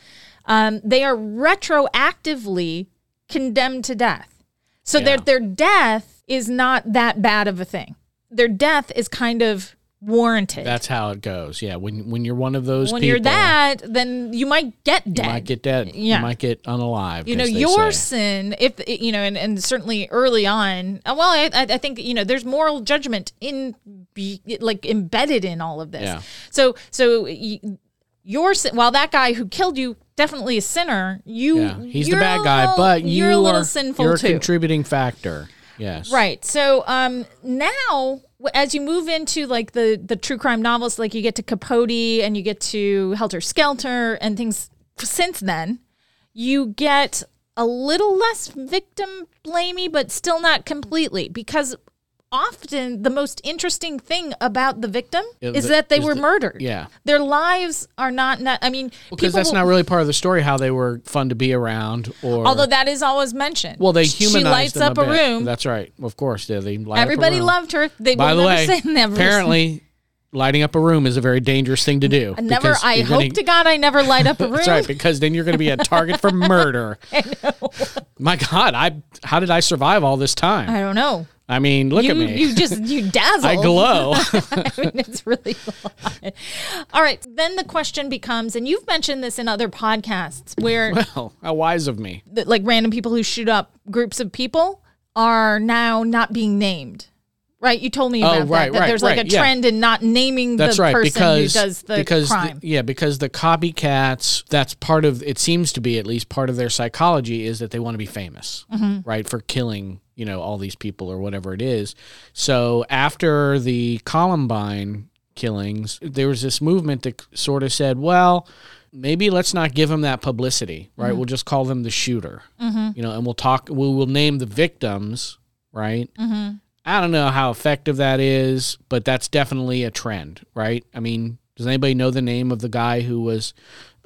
Um, they are retroactively condemned to death. So yeah. their their death is not that bad of a thing. Their death is kind of warranted. That's how it goes. Yeah. When when you're one of those when people. When you're that, then you might get dead. You might get dead. Yeah. You might get unalive. You know, your say. sin, if, you know, and, and certainly early on, well, I, I think, you know, there's moral judgment in, like, embedded in all of this. Yeah. So, so your sin, while that guy who killed you definitely a sinner, you, yeah, he's the bad guy, little, but you you're a little are, sinful you're too. You're a contributing factor. Yes. Right. So um, now, as you move into like the, the true crime novels, like you get to Capote and you get to Helter Skelter and things since then, you get a little less victim blamey, but still not completely, because often the most interesting thing about the victim it, is the, that they is were the, murdered. Yeah. Their lives are not, not I mean. Because well, that's will, not really part of the story, how they were fun to be around. Or although that is always mentioned. Well, they humanized She lights them up a, a room. That's right. Of course. Yeah, they light Everybody up a room. loved her. They By the way, apparently lighting up a room is a very dangerous thing to do. I never, I hope gonna, to God I never light up a room. That's right, because then you're going to be a target for murder. I know. My God, I how did I survive all this time? I don't know. I mean, look you, at me. You just, you dazzle. I glow. I mean, it's really a lot. All right. Then the question becomes, and you've mentioned this in other podcasts where. Well, how wise of me. The, like random people who shoot up groups of people are now not being named. Right? You told me about oh, right, that, that right, there's right, like a trend yeah. in not naming that's the right, person because, who does the because crime. The, yeah, because the copycats, that's part of, it seems to be at least part of their psychology is that they want to be famous, mm-hmm. right, for killing, you know, all these people or whatever it is. So after the Columbine killings, there was this movement that sort of said, well, maybe let's not give them that publicity, right? Mm-hmm. We'll just call them the shooter, mm-hmm. you know, and we'll talk, we will name the victims, right? Mm-hmm. I don't know how effective that is, but that's definitely a trend, right? I mean, does anybody know the name of the guy who was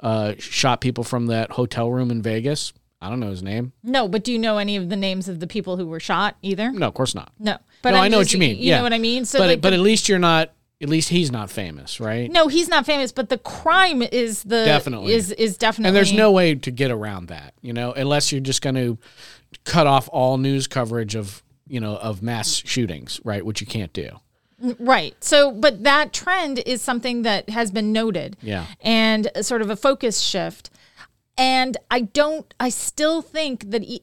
uh, shot people from that hotel room in Vegas? I don't know his name. No, but do you know any of the names of the people who were shot either? No, of course not. No. But no, I'm I know just, what you mean. You yeah. know what I mean? So, But, like, but the, at least you're not, at least he's not famous, right? No, he's not famous, but the crime is the... Definitely. Is, is definitely... And there's no way to get around that, you know, unless you're just going to cut off all news coverage of... you know, of mass shootings, right, which you can't do. Right. So, but that trend is something that has been noted. Yeah. And sort of a focus shift. And I don't, I still think that e-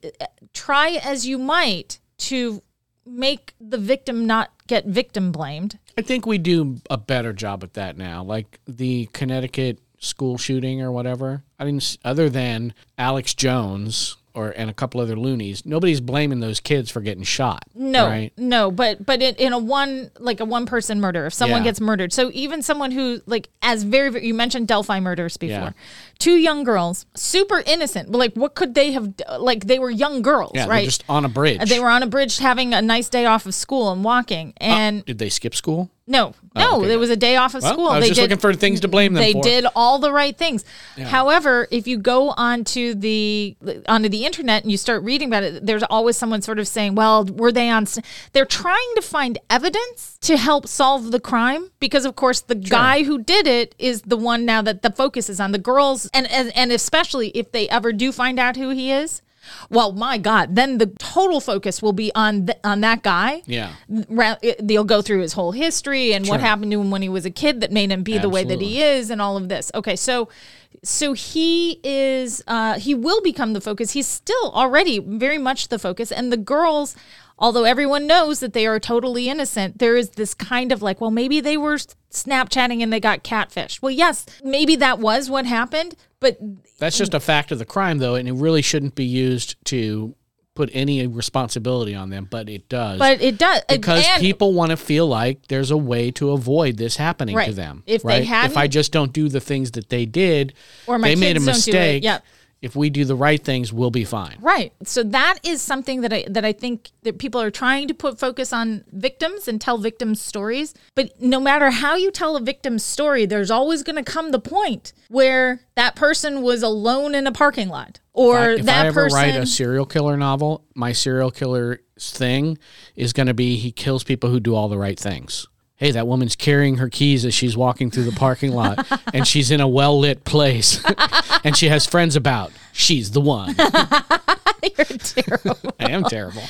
try as you might to make the victim not get victim blamed. I think we do a better job at that now. Like the Connecticut school shooting or whatever. I mean, other than Alex Jones... or and a couple other loonies, nobody's blaming those kids for getting shot. No, right? no, but but in, in a one like a one person murder, if someone yeah. gets murdered, so even someone who like as very, very you mentioned Delphi murders before, yeah. two young girls, super innocent, but like what could they have like they were young girls, yeah, right? Just on a bridge, they were on a bridge having a nice day off of school and walking. And uh, did they skip school? No, no, oh, okay. There was a day off of well, school. I was they just did, looking for things to blame them they for. They did all the right things. Yeah. However, if you go onto the onto the internet and you start reading about it, there's always someone sort of saying, well, were they on... St-? They're trying to find evidence to help solve the crime because, of course, the sure. guy who did it is the one now that the focus is on. The girls, and, and, and especially if they ever do find out who he is, well, my God, then the total focus will be on th- on that guy. Yeah. They'll go through his whole history and sure. what happened to him when he was a kid that made him be Absolutely. the way that he is and all of this. Okay, so so he is, uh, he will become the focus. He's still already very much the focus. And the girls, although everyone knows that they are totally innocent, there is this kind of like, well, maybe they were Snapchatting and they got catfished. Well, yes, maybe that was what happened, but that's just a fact of the crime, though, and it really shouldn't be used to put any responsibility on them, but it does. But it does. Because and people want to feel like there's a way to avoid this happening right. to them. If right? they hadn't. If I just don't do the things that they did, or my they kids made a don't mistake. Do it. Yep. If we do the right things, we'll be fine. Right. So that is something that I that I think that people are trying to put focus on victims and tell victims' stories. But no matter how you tell a victim's story, there's always going to come the point where that person was alone in a parking lot. Or if I, if that I ever person... write a serial killer novel, my serial killer's thing is going to be he kills people who do all the right things. hey, that woman's carrying her keys as she's walking through the parking lot, and she's in a well-lit place, and she has friends about. She's the one. You're terrible. I am terrible.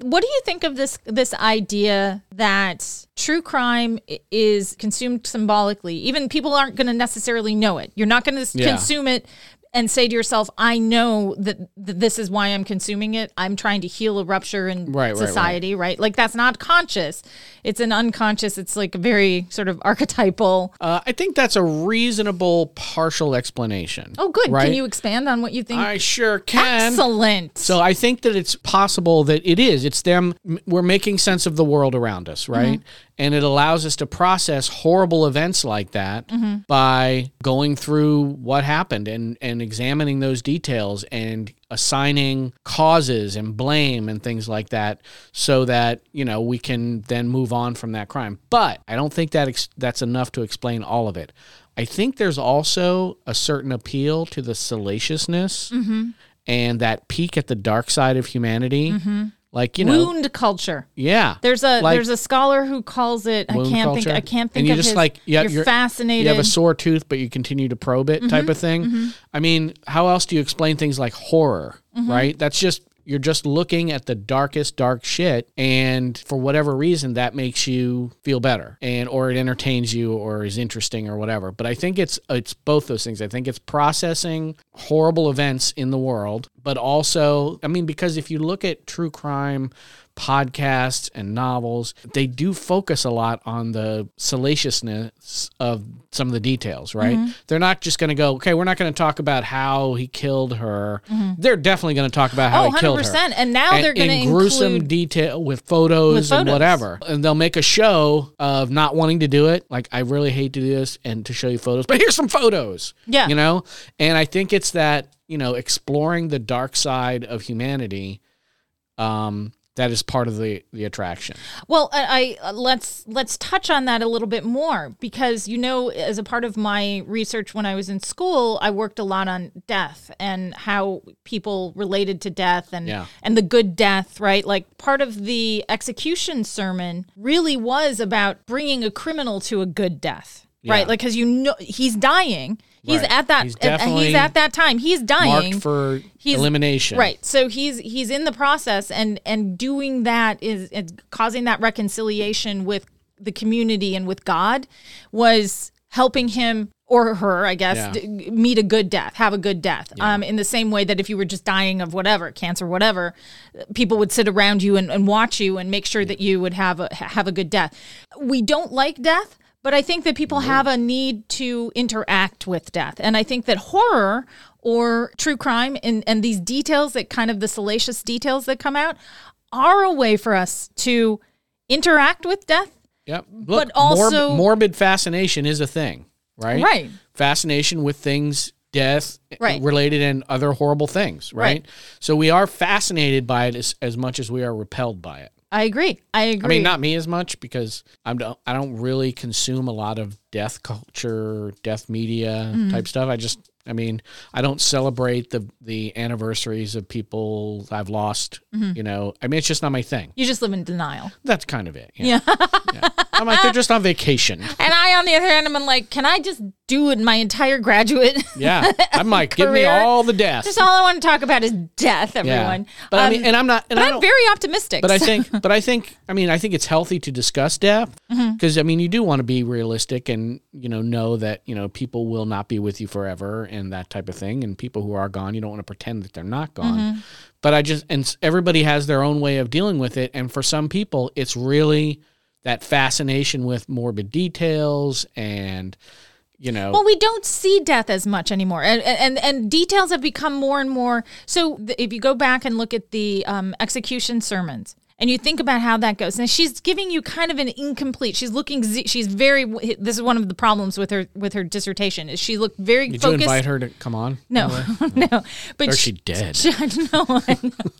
What do you think of this this idea that true crime is consumed symbolically? Even people aren't going to necessarily know it. You're not going to yeah. consume it and say to yourself, I know that th- this is why I'm consuming it. I'm trying to heal a rupture in right, society, right, right. right? Like, that's not conscious. It's an unconscious, it's like a very sort of archetypal. Uh, I think that's a reasonable partial explanation. Oh, good. Right? Can you expand on what you think? I sure can. Excellent. So I think that it's possible that it is. It's them, we're making sense of the world around us, right? Mm-hmm. And it allows us to process horrible events like that mm-hmm. by going through what happened and, and examining those details and assigning causes and blame and things like that so that, you know, we can then move on from that crime. But I don't think that ex- that's enough to explain all of it. I think there's also a certain appeal to the salaciousness mm-hmm. and that peek at the dark side of humanity. Mm-hmm. Like, you know, wound culture. Yeah. There's a like, there's a scholar who calls it I can't culture. think I can't think and you of just his, like you have, you're, you're fascinated. You have a sore tooth but you continue to probe it mm-hmm, type of thing. Mm-hmm. I mean, how else do you explain things like horror, mm-hmm. right? That's just you're just looking at the darkest dark shit and for whatever reason that makes you feel better and or it entertains you or is interesting or whatever. But I think it's it's both those things. I think it's processing horrible events in the world, but also, I mean, because if you look at true crime podcasts and novels, they do focus a lot on the salaciousness of some of the details, right? Mm-hmm. They're not just going to go, okay, we're not going to talk about how he killed her. Mm-hmm. They're definitely going to talk about how oh, he one hundred percent. killed her. And now and, they're going to include gruesome detail with photos, with photos and whatever. And they'll make a show of not wanting to do it. Like, I really hate to do this and to show you photos, but here's some photos. Yeah. You know? And I think it's that, you know, exploring the dark side of humanity, um, that is part of the, the attraction. Well, I, I let's let's touch on that a little bit more because, you know, as a part of my research when I was in school, I worked a lot on death and how people related to death and yeah. and the good death, right? Like part of the execution sermon really was about bringing a criminal to a good death, yeah. right? Like because you know he's dying. He's right. at that. He's, he's at that time. He's dying. Marked for he's, elimination. Right. So he's he's in the process, and and doing that is, is causing that reconciliation with the community and with God was helping him or her, I guess, yeah. d- meet a good death, have a good death. Yeah. Um, in the same way that if you were just dying of whatever, cancer, whatever, people would sit around you and, and watch you and make sure yeah. that you would have a have a good death. We don't like death. But I think that people have a need to interact with death. And I think that horror or true crime and, and these details that kind of the salacious details that come out are a way for us to interact with death. Yep. Look, but also morb- morbid fascination is a thing, right? Right. Fascination with things, death right. related and other horrible things, right? right? So we are fascinated by it as, as much as we are repelled by it. I agree. I agree. I mean, not me as much because I'm I don't really consume a lot of death culture, death media mm. type stuff. I just, I mean, I don't celebrate the the anniversaries of people I've lost. Mm-hmm. You know, I mean, it's just not my thing. You just live in denial. That's kind of it. You know? Yeah. yeah. I'm like, they're just on vacation. And I, on the other hand, I'm like, can I just do it my entire graduate? Yeah. I'm like, give me all the death. Just all I want to talk about is death, everyone. Yeah. But um, I mean, and I'm not. And but I I'm very optimistic. But I think, but I think, I mean, I think it's healthy to discuss death because, mm-hmm. I mean, you do want to be realistic and, you know, know that, you know, people will not be with you forever and that type of thing. And people who are gone, you don't want to pretend that they're not gone. Mm-hmm. But I just, and everybody has their own way of dealing with it. And for some people, it's really that fascination with morbid details and, you know. Well, we don't see death as much anymore. And and, and details have become more and more. So th- if you go back and look at the um, execution sermons and you think about how that goes. And she's giving you kind of an incomplete. She's looking, she's very, this is one of the problems with her with her dissertation is she looked very Did focused. Did you invite her to come on? No, no. But or is she, she dead? She, no, I know.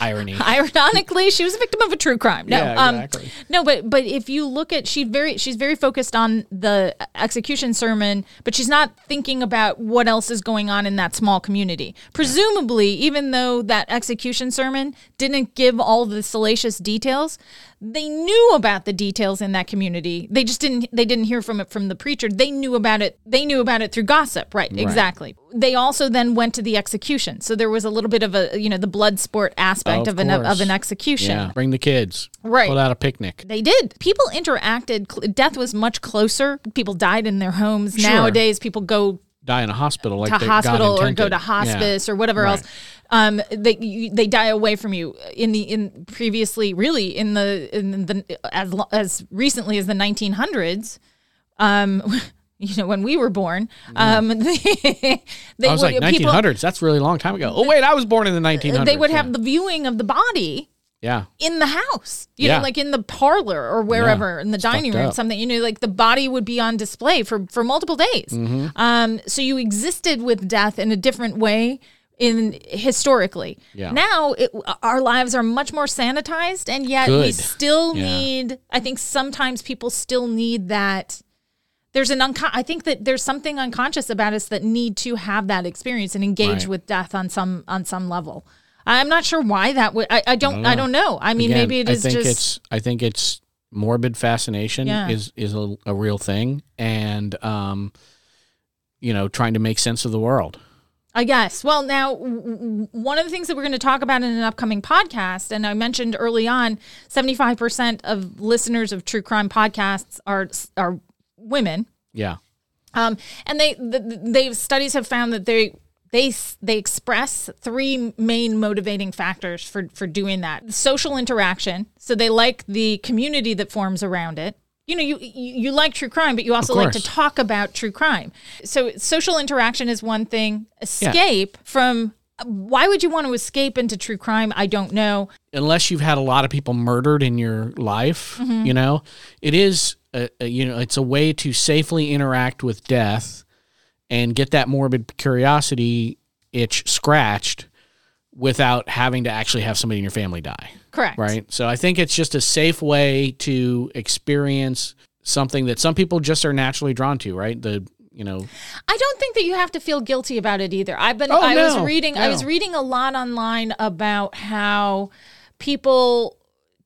Irony. Ironically, she was a victim of a true crime. No, yeah, exactly. Um, no, but but if you look at she very she's very focused on the execution sermon, but she's not thinking about what else is going on in that small community. Presumably, even though that execution sermon didn't give all the salacious details, they knew about the details in that community. They just didn't. They didn't hear from it from the preacher. They knew about it. They knew about it through gossip. Right. Right. Exactly. They also then went to the execution. So there was a little bit of a, you know, the blood sport aspect oh, of, of an of an execution. Yeah. Bring the kids. Right. Put out a picnic. They did. People interacted. Death was much closer. People died in their homes. Sure. Nowadays, people go die in a hospital, like to hospital or go to hospice yeah. or whatever right. else. Um, they you, they die away from you in the in previously really in the in the as as recently as the nineteen hundreds. Um, you know, when we were born, um, yeah. they, they I was would, like nineteen hundreds. People, that's really a long time ago. Oh wait, I was born in the nineteen hundreds. They would yeah. have the viewing of the body. Yeah. In the house, you yeah. know, like in the parlor or wherever, yeah. in the dining room, up. something, you know, like the body would be on display for, for multiple days. Mm-hmm. Um, so you existed with death in a different way in historically. Yeah. Now it, our lives are much more sanitized, and yet Good. we still yeah. need, I think sometimes people still need that. There's an unco- I think that there's something unconscious about us that need to have that experience and engage right. with death on some on some level. I'm not sure why that would. I, I don't. I don't know. I, don't know. I mean, Again, maybe it is I think just. It's, I think it's morbid fascination yeah. is is a, a real thing, and um, you know, trying to make sense of the world. I guess. Well, now, w- one of the things that we're going to talk about in an upcoming podcast, and I mentioned early on, seventy-five percent of listeners of true crime podcasts are are women. Yeah. Um, and they the, they studies have found that they. They they express three main motivating factors for, for doing that. Social interaction. So they like the community that forms around it. You know, you, you, you like true crime, but you also like to talk about true crime. So social interaction is one thing. Escape yeah. from... Why would you want to escape into true crime? I don't know. Unless you've had a lot of people murdered in your life, mm-hmm. you know. It is, a, a, you know, it's a way to safely interact with death and get that morbid curiosity itch scratched without having to actually have somebody in your family die. Correct. Right? So I think it's just a safe way to experience something that some people just are naturally drawn to, right? The, you know. I don't think that you have to feel guilty about it either. I've been, oh, I no, was reading, no. I was reading a lot online about how people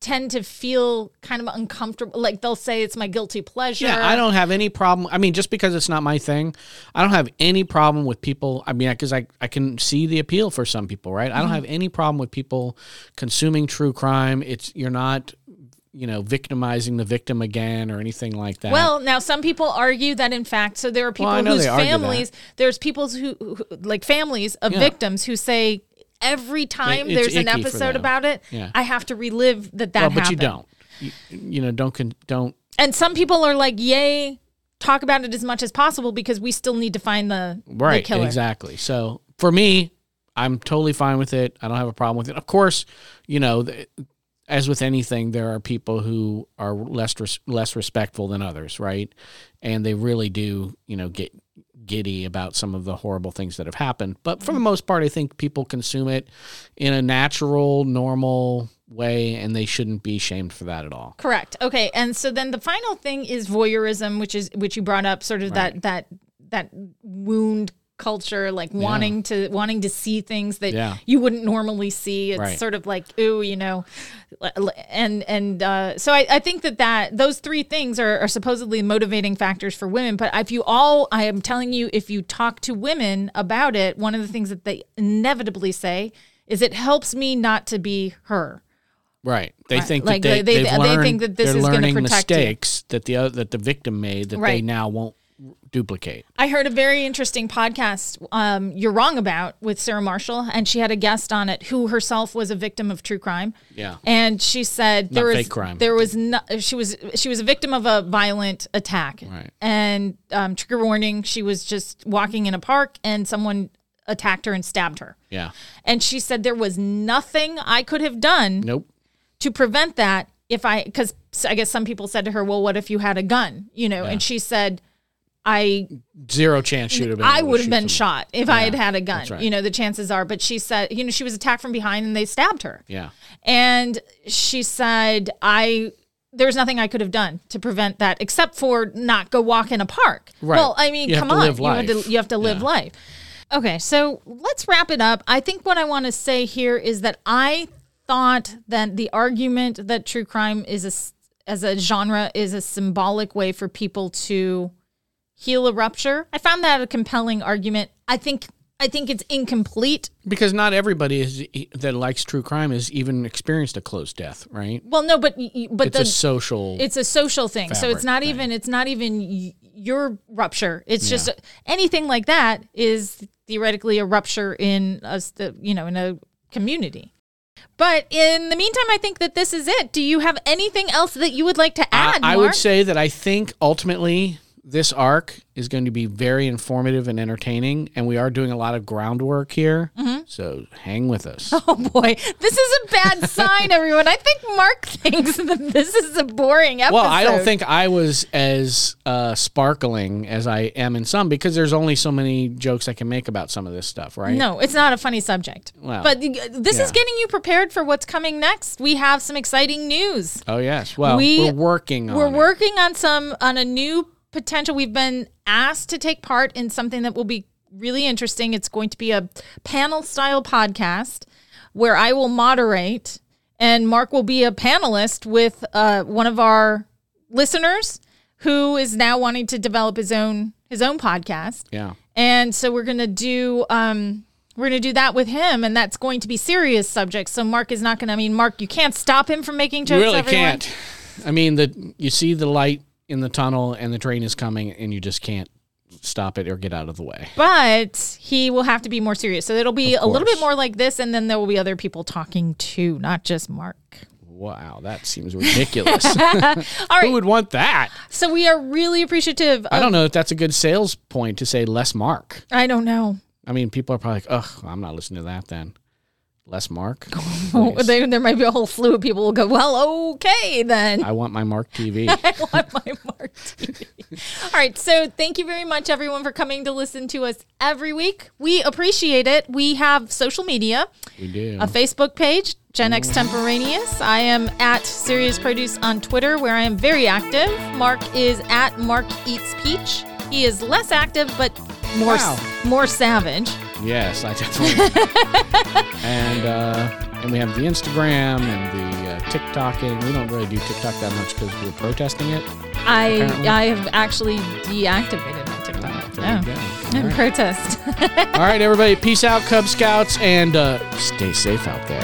tend to feel kind of uncomfortable. Like they'll say it's my guilty pleasure. Yeah, I don't have any problem. I mean, just because it's not my thing, I don't have any problem with people. I mean, because I, I can see the appeal for some people, right? Mm-hmm. I don't have any problem with people consuming true crime. It's, you're not, you know, victimizing the victim again or anything like that. Well, now some people argue that in fact, so there are people well, whose families, there's people who, who like families of yeah. victims who say, every time it, there's an episode about it, yeah. I have to relive that that well, but happened. But you don't. You, you know, don't... Con- don't. And some people are like, yay, talk about it as much as possible because we still need to find the, right, the killer. Right, exactly. So for me, I'm totally fine with it. I don't have a problem with it. Of course, you know, as with anything, there are people who are less res- less respectful than others, right? And they really do, you know, get... giddy about some of the horrible things that have happened. But for the most part, I think people consume it in a natural, normal way, and they shouldn't be shamed for that at all. Correct. Okay. And so then the final thing is voyeurism, which is which you brought up, sort of right. that that that wound culture, like wanting yeah. to wanting to see things that yeah. you wouldn't normally see. It's right. sort of like, ooh, you know, and and uh, so I, I think that, that those three things are, are supposedly motivating factors for women. But if you all, I am telling you, if you talk to women about it, one of the things that they inevitably say is it helps me not to be her. Right. They think right. that like they, they, they, learned, they think that this is going to protect mistakes you. that the other, that the victim made that right. they now won't duplicate. I heard a very interesting podcast, um, You're Wrong About, with Sarah Marshall, and she had a guest on it who herself was a victim of true crime. Yeah. And she said there Not was fake crime. There was no, she was she was a victim of a violent attack. Right. And um, trigger warning, she was just walking in a park and someone attacked her and stabbed her. Yeah. And she said there was nothing I could have done nope. to prevent that if I, because I guess some people said to her, well, what if you had a gun? You know, yeah. and she said, I zero chance she would have been. I would have been shot if yeah, I had had a gun. Right. You know, the chances are. But she said, you know, she was attacked from behind and they stabbed her. Yeah. And she said, I there's nothing I could have done to prevent that except for not go walk in a park. Right. Well, I mean, you come on, you have to you have to live yeah. life. Okay, so let's wrap it up. I think what I want to say here is that I thought that the argument that true crime is a, as a genre is a symbolic way for people to heal a rupture. I found that a compelling argument. I think I think it's incomplete. Because not everybody is, that likes true crime has even experienced a close death, right? Well, no, but but it's the, a social it's a social thing. So it's not thing. even it's not even your rupture. It's yeah. just anything like that is theoretically a rupture in us, you know, in a community. But in the meantime, I think that this is it. Do you have anything else that you would like to add? I, I Mark? would say that I think ultimately this arc is going to be very informative and entertaining, and we are doing a lot of groundwork here, mm-hmm. so hang with us. Oh, boy. This is a bad sign, everyone. I think Mark thinks that this is a boring episode. Well, I don't think I was as uh, sparkling as I am in some, because there's only so many jokes I can make about some of this stuff, right? No, it's not a funny subject. Well, but this yeah. is getting you prepared for what's coming next. We have some exciting news. Oh, yes. Well, we, we're working on We're it. working on some on a new potential. We've been asked to take part in something that will be really interesting. It's going to be a panel style podcast where I will moderate and Mark will be a panelist with uh, one of our listeners who is now wanting to develop his own his own podcast. Yeah. And so we're going to do um, we're going to do that with him, and that's going to be serious subjects. So Mark is not going to I mean Mark, you can't stop him from making jokes. You really everyone. can't. I mean, the you see the light in the tunnel and the train is coming and you just can't stop it or get out of the way. But he will have to be more serious. So it'll be a little bit more like this, and then there will be other people talking too, not just Mark. Wow, that seems ridiculous. All right. Who would want that? So we are really appreciative. Of- I don't know if that's a good sales point to say less Mark. I don't know. I mean, people are probably like, ugh, I'm not listening to that then. Less Mark. Oh, they, there might be a whole slew of people who will go, well, okay, then. I want my Mark T V. I want my Mark T V. All right, so thank you very much, everyone, for coming to listen to us every week. We appreciate it. We have social media. We do. A Facebook page, Gen Extemporaneous. I am at Serious Produce on Twitter, where I am very active. Mark is at Mark Eats Peach. He is less active, but more wow. more savage. Yes, I definitely. and uh, and we have the Instagram and the uh, TikToking. We don't really do TikTok that much because we're protesting it. I apparently. I have actually deactivated my TikTok. Uh, oh, in right. protest. All right, everybody, peace out, Cub Scouts, and uh, stay safe out there.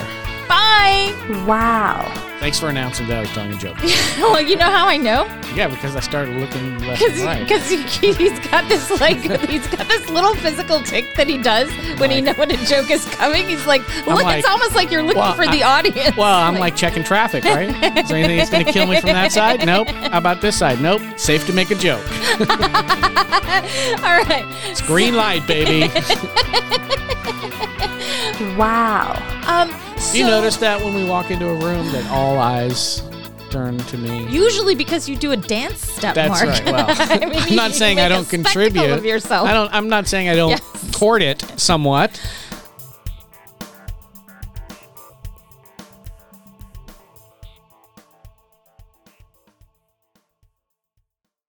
Bye. Wow. Thanks for announcing that I was telling a joke. Well, you know how I know? Yeah, because I started looking left and right. Because he, he's got this like he's got this little physical tick that he does when like, he knows when a joke is coming. He's like, look, like, it's almost like you're looking well, for the I, audience. Well, I'm like, like checking traffic, right? Is there anything that's going to kill me from that side? Nope. How about this side? Nope. Safe to make a joke. All right. It's green light, baby. Wow. Um. So, you notice that when we walk into a room that all eyes turn to me? Usually because you do a dance step, That's Mark. That's right. Well, I mean, I'm not saying I don't contribute. Of yourself. I don't, I'm not saying I don't yes. court it somewhat.